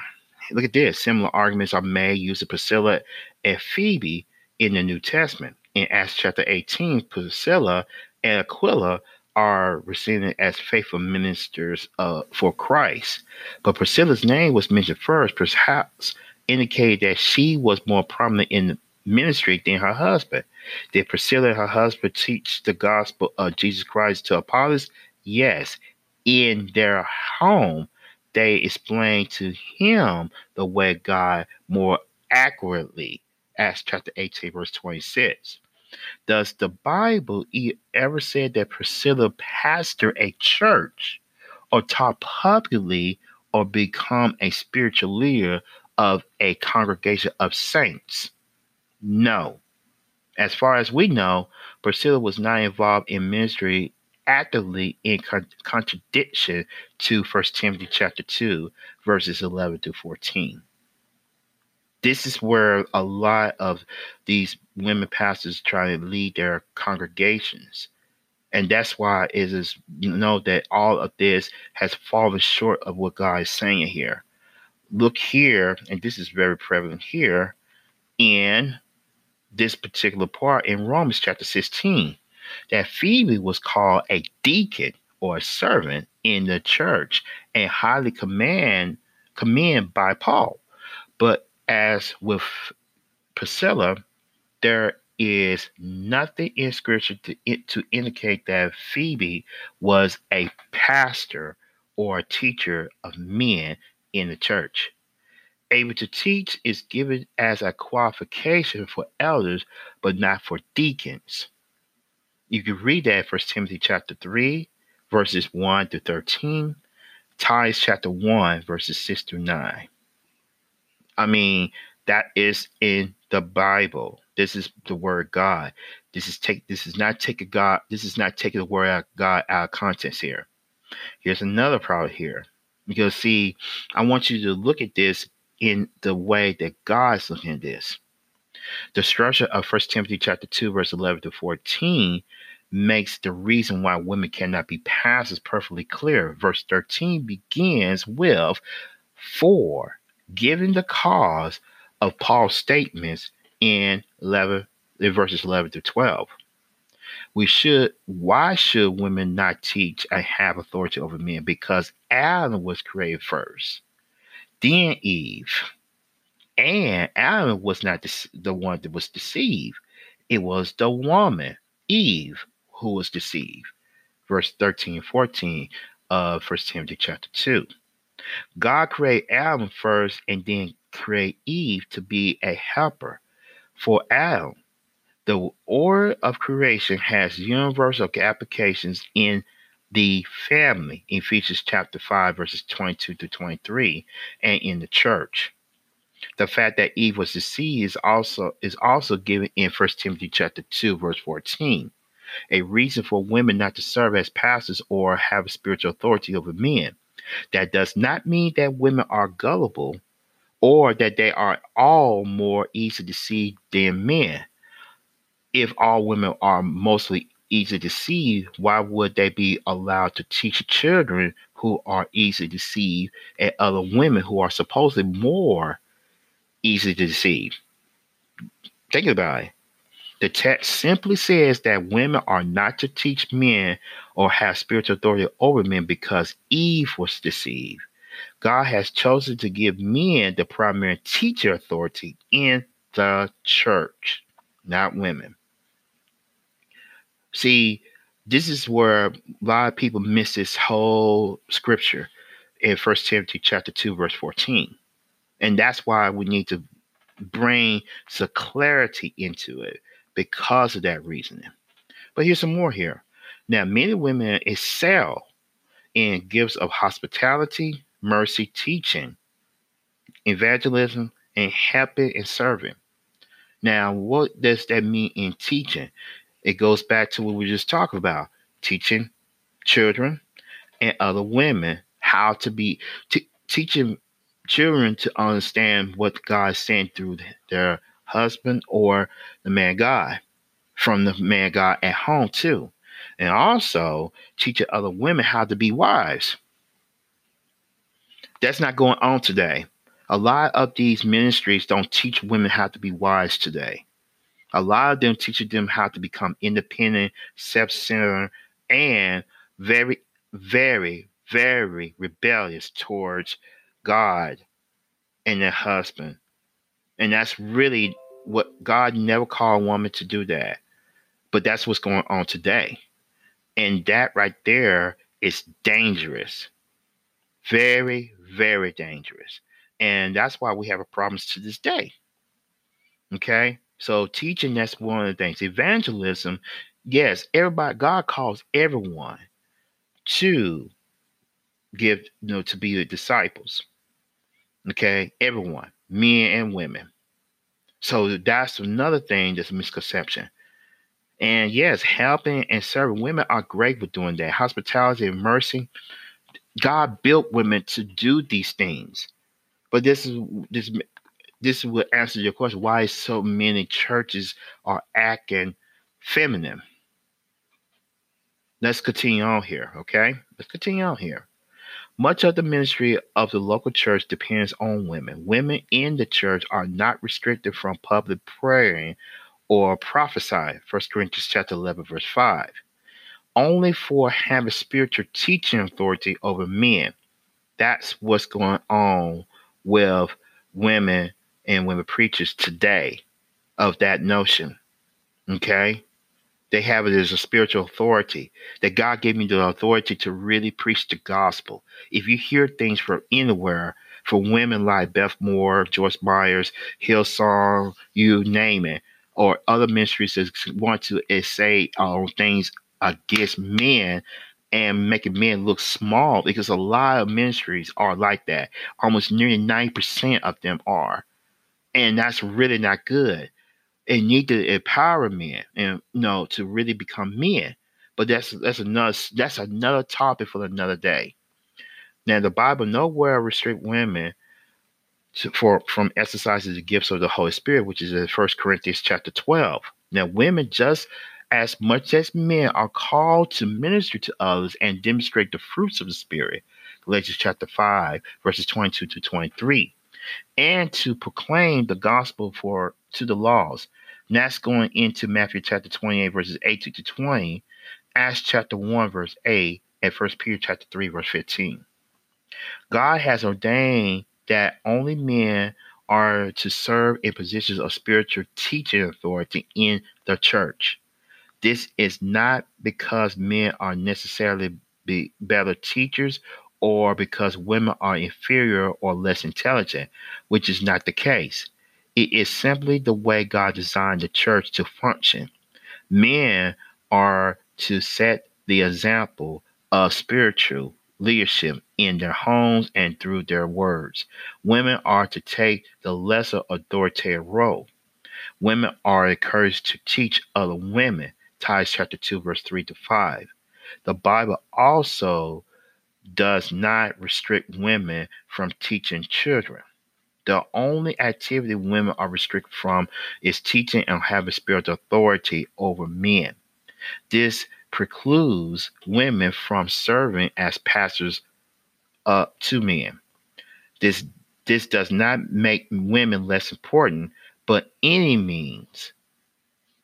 look at this. Similar arguments are made using Priscilla and Phoebe in the New Testament. In Acts chapter eighteen, Priscilla and Aquila are received as faithful ministers uh, for Christ. But Priscilla's name was mentioned first, perhaps indicating that she was more prominent in the ministry than her husband. Did Priscilla and her husband teach the gospel of Jesus Christ to Apollos? Yes. In their home, they explained to him the way of God more accurately. Acts chapter eighteen, verse twenty-six. Does the Bible ever say that Priscilla pastored a church or taught publicly or become a spiritual leader of a congregation of saints? No. As far as we know, Priscilla was not involved in ministry actively, in con- contradiction to First Timothy chapter two, verses eleven through fourteen. This is where a lot of these women pastors try to lead their congregations. And that's why it is, you know, that all of this has fallen short of what God is saying here. Look here, and this is very prevalent here in this particular part in Romans chapter sixteen, that Phoebe was called a deacon or a servant in the church and highly commend, commend by Paul. But as with Priscilla, there is nothing in Scripture to, to indicate that Phoebe was a pastor or a teacher of men in the church. Able to teach is given as a qualification for elders, but not for deacons. You can read that First Timothy chapter three, verses one through thirteen, Titus chapter one, verses six through nine. I mean, that is in the Bible. This is the word God. This is take. This is not taking God. This is not taking the word out of God out of context here. Here's another problem here, because see, I want you to look at this in the way that God's looking at this. The structure of First Timothy chapter two, verse eleven to fourteen, makes the reason why women cannot be pastors perfectly clear. Verse thirteen begins with, "For given the cause of Paul's statements in eleven, in verses eleven to twelve, we should. Why should women not teach and have authority over men? Because Adam was created first, then Eve." And Adam was not the, the one that was deceived. It was the woman, Eve, who was deceived. Verse thirteen and fourteen of First Timothy chapter two. God created Adam first and then created Eve to be a helper for Adam. The order of creation has universal applications in the family, Ephesians chapter five, verses twenty-two through twenty-three, and in the church. The fact that Eve was deceived is also is also given in First Timothy chapter two, verse fourteen. A reason for women not to serve as pastors or have spiritual authority over men. That does not mean that women are gullible or that they are all more easily deceived than men. If all women are mostly easy to deceive, why would they be allowed to teach children who are easy to deceive and other women who are supposedly more easy to deceive? Think about it. The text simply says that women are not to teach men or have spiritual authority over men because Eve was deceived. God has chosen to give men the primary teacher authority in the church, not women. See, this is where a lot of people miss this whole scripture in First Timothy chapter two, verse fourteen. And that's why we need to bring some clarity into it because of that reasoning. But here's some more here. Now, many women excel in gifts of hospitality, mercy, teaching, evangelism, and helping and serving. Now, what does that mean in teaching? It goes back to what we were just talking about, teaching children and other women how to be, t- teaching children to understand what God sent through their husband or the man God, from the man God at home too. And also teaching other women how to be wives. That's not going on today. A lot of these ministries don't teach women how to be wives today. A lot of them teach them how to become independent, self-centered, and very, very, very rebellious towards God and their husband. And that's really what God never called a woman to do that. But that's what's going on today. And that right there is dangerous. Very, very dangerous. And that's why we have a problem to this day. Okay? So teaching, that's one of the things. Evangelism, yes, everybody, God calls everyone to give, you know, to be the disciples. Okay? Everyone. Men and women. So that's another thing that's a misconception. And yes, helping and serving. Women are great with doing that. Hospitality and mercy. God built women to do these things. But this is this this will answer your question. Why so many churches are acting feminine? Let's continue on here, okay? Let's continue on here. Much of the ministry of the local church depends on women. Women in the church are not restricted from public praying or prophesying. First Corinthians chapter eleven, verse five. Only for having spiritual teaching authority over men. That's what's going on with women and women preachers today of that notion. Okay? They have it as a spiritual authority, that God gave me the authority to really preach the gospel. If you hear things from anywhere, from women like Beth Moore, Joyce Meyer, Hillsong, you name it, or other ministries that want to say uh, things against men and making men look small, because a lot of ministries are like that. Almost nearly ninety percent of them are. And that's really not good. It need to empower men and, you know, to really become men. But that's that's another that's another topic for another day. Now, the Bible nowhere restrict women to, for from exercising the gifts of the Holy Spirit, which is in First Corinthians chapter twelve. Now, women just as much as men are called to minister to others and demonstrate the fruits of the Spirit, Galatians chapter five, verses twenty-two to twenty-three. And to proclaim the gospel for to the laws. And that's going into Matthew chapter twenty-eight, verses eighteen to twenty, Acts chapter one, verse eight, and First Peter chapter three, verse fifteen. God has ordained that only men are to serve in positions of spiritual teaching authority in the church. This is not because men are necessarily be better teachers or because women are inferior or less intelligent, which is not the case. It is simply the way God designed the church to function. Men are to set the example of spiritual leadership in their homes and through their words. Women are to take the lesser authoritative role. Women are encouraged to teach other women, Titus chapter two, verse three to five. The Bible also does not restrict women from teaching children. The only activity women are restricted from is teaching and having spiritual authority over men. This precludes women from serving as pastors uh, to men. This this does not make women less important, but any means,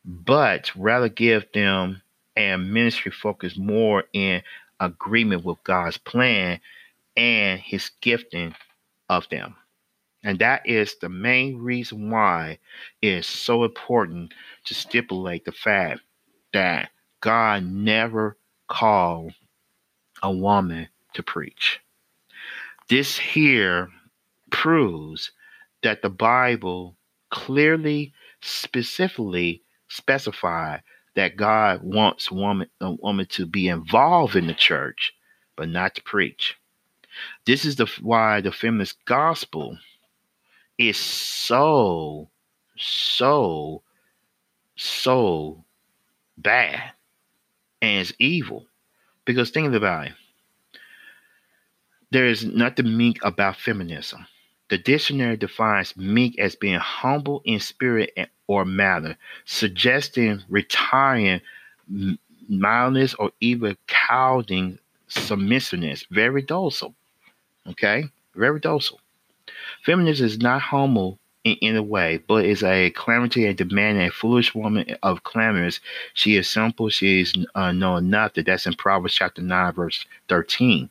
but rather give them a ministry focus more in agreement with God's plan and his gifting of them. And that is the main reason why it is so important to stipulate the fact that God never called a woman to preach. This here proves that the Bible clearly, specifically specified that God wants woman, a woman to be involved in the church, but not to preach. This is the why the feminist gospel is so, so, so bad and it's evil. Because think about it. There is nothing meek about feminism. The dictionary defines meek as being humble in spirit or manner, suggesting retiring mildness or even cowarding submissiveness. Very docile. Okay? Very docile. Feminism is not humble in any way, but is a calamity and demanding, a foolish woman of clamors. She is simple. She is uh, knowing nothing. That's in Proverbs chapter nine, verse thirteen.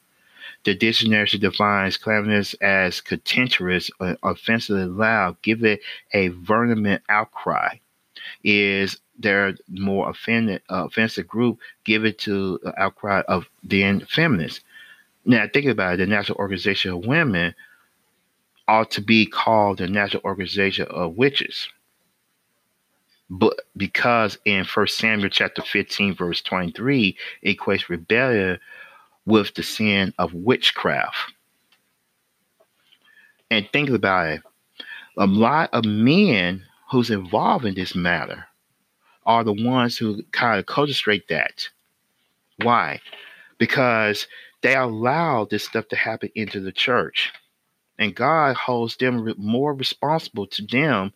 The dictionary defines clamors as contentious, uh, offensively loud, give it a vehement outcry. Is there more offended, uh, offensive group, give it to uh, outcry of then feminists. Now, think about it. The National Organization of Women ought to be called the National Organization of Witches. But because in First Samuel chapter fifteen, verse twenty-three, it equates rebellion with the sin of witchcraft. And think about it. A lot of men who's involved in this matter are the ones who kind of orchestrate that. Why? Because they allow this stuff to happen into the church. And God holds them more responsible to them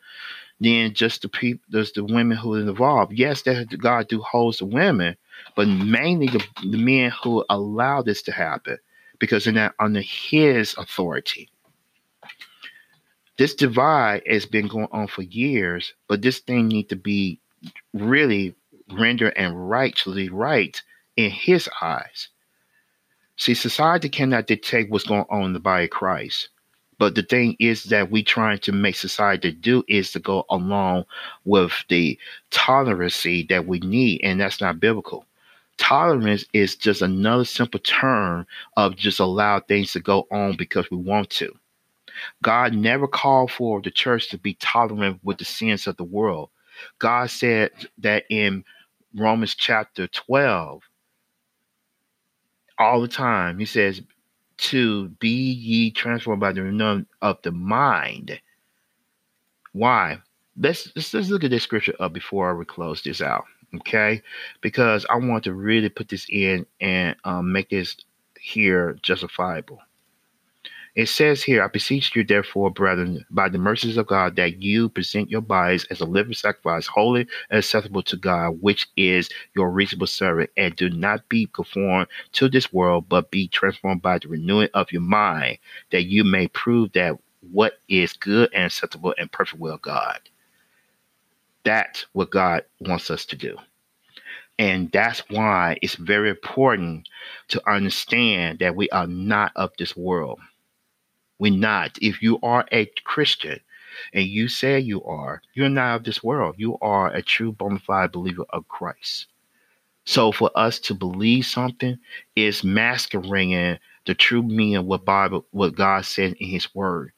than just the people, just the women who are involved. Yes, that God do holds the women, but mainly the, the men who allow this to happen, because they're not under His authority. This divide has been going on for years, but this thing needs to be really rendered and rightly right in His eyes. See, society cannot dictate what's going on in the body of Christ. But the thing is that we trying to make society do is to go along with the tolerancy that we need, and that's not biblical. Tolerance is just another simple term of just allow things to go on because we want to. God never called for the church to be tolerant with the sins of the world. God said that in Romans chapter twelve, all the time, He says, to be ye transformed by the renewing of the mind. Why? Let's, let's, let's look at this scripture up before I close this out, okay? Because I want to really put this in and um, make this here justifiable. It says here, I beseech you, therefore, brethren, by the mercies of God, that you present your bodies as a living sacrifice, holy and acceptable to God, which is your reasonable service, and do not be conformed to this world, but be transformed by the renewing of your mind, that you may prove that what is good and acceptable and perfect will of God. That's what God wants us to do. And that's why it's very important to understand that we are not of this world. We're not. If you are a Christian and you say you are, you're not of this world. You are a true bona fide believer of Christ. So for us to believe something is masquerading the true meaning of what Bible, what God said in His Word.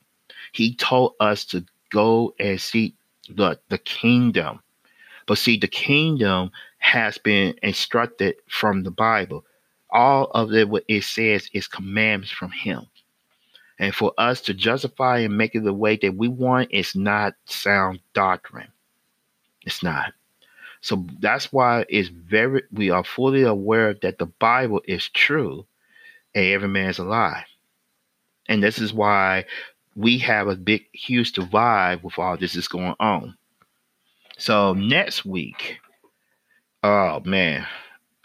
He told us to go and seek the, the kingdom. But see, the kingdom has been instructed from the Bible. All of it, what it says is commandments from Him. And for us to justify and make it the way that we want, it's not sound doctrine. It's not. So that's why it's very. We are fully aware that the Bible is true and every man is a lie. And this is why we have a big, huge divide with all this is going on. So next week, Oh, man.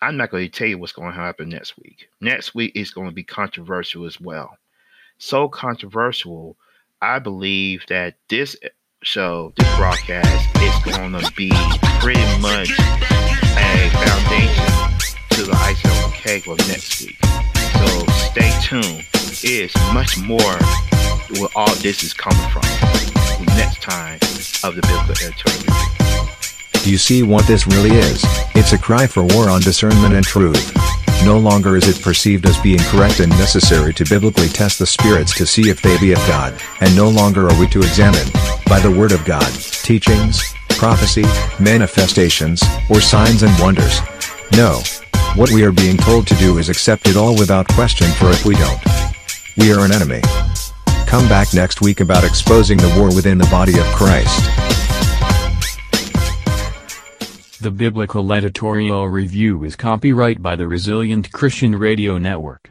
I'm not going to tell you what's going to happen next week. Next week is going to be controversial as well. So controversial, I believe that this show, this broadcast, is going to be pretty much a foundation to the icing on the cake of next week. So stay tuned. It's much more where all this is coming from. Next time of the Biblical Editorial Review. Do you see what this really is? It's a cry for war on discernment and truth. No longer is it perceived as being correct and necessary to biblically test the spirits to see if they be of God, and no longer are we to examine, by the word of God, teachings, prophecy, manifestations, or signs and wonders. No. What we are being told to do is accept it all without question, for if we don't, we are an enemy. Come back next week about exposing the war within the body of Christ. The Biblical Editorial Review is copyright by the Resilient Christian Radio Network.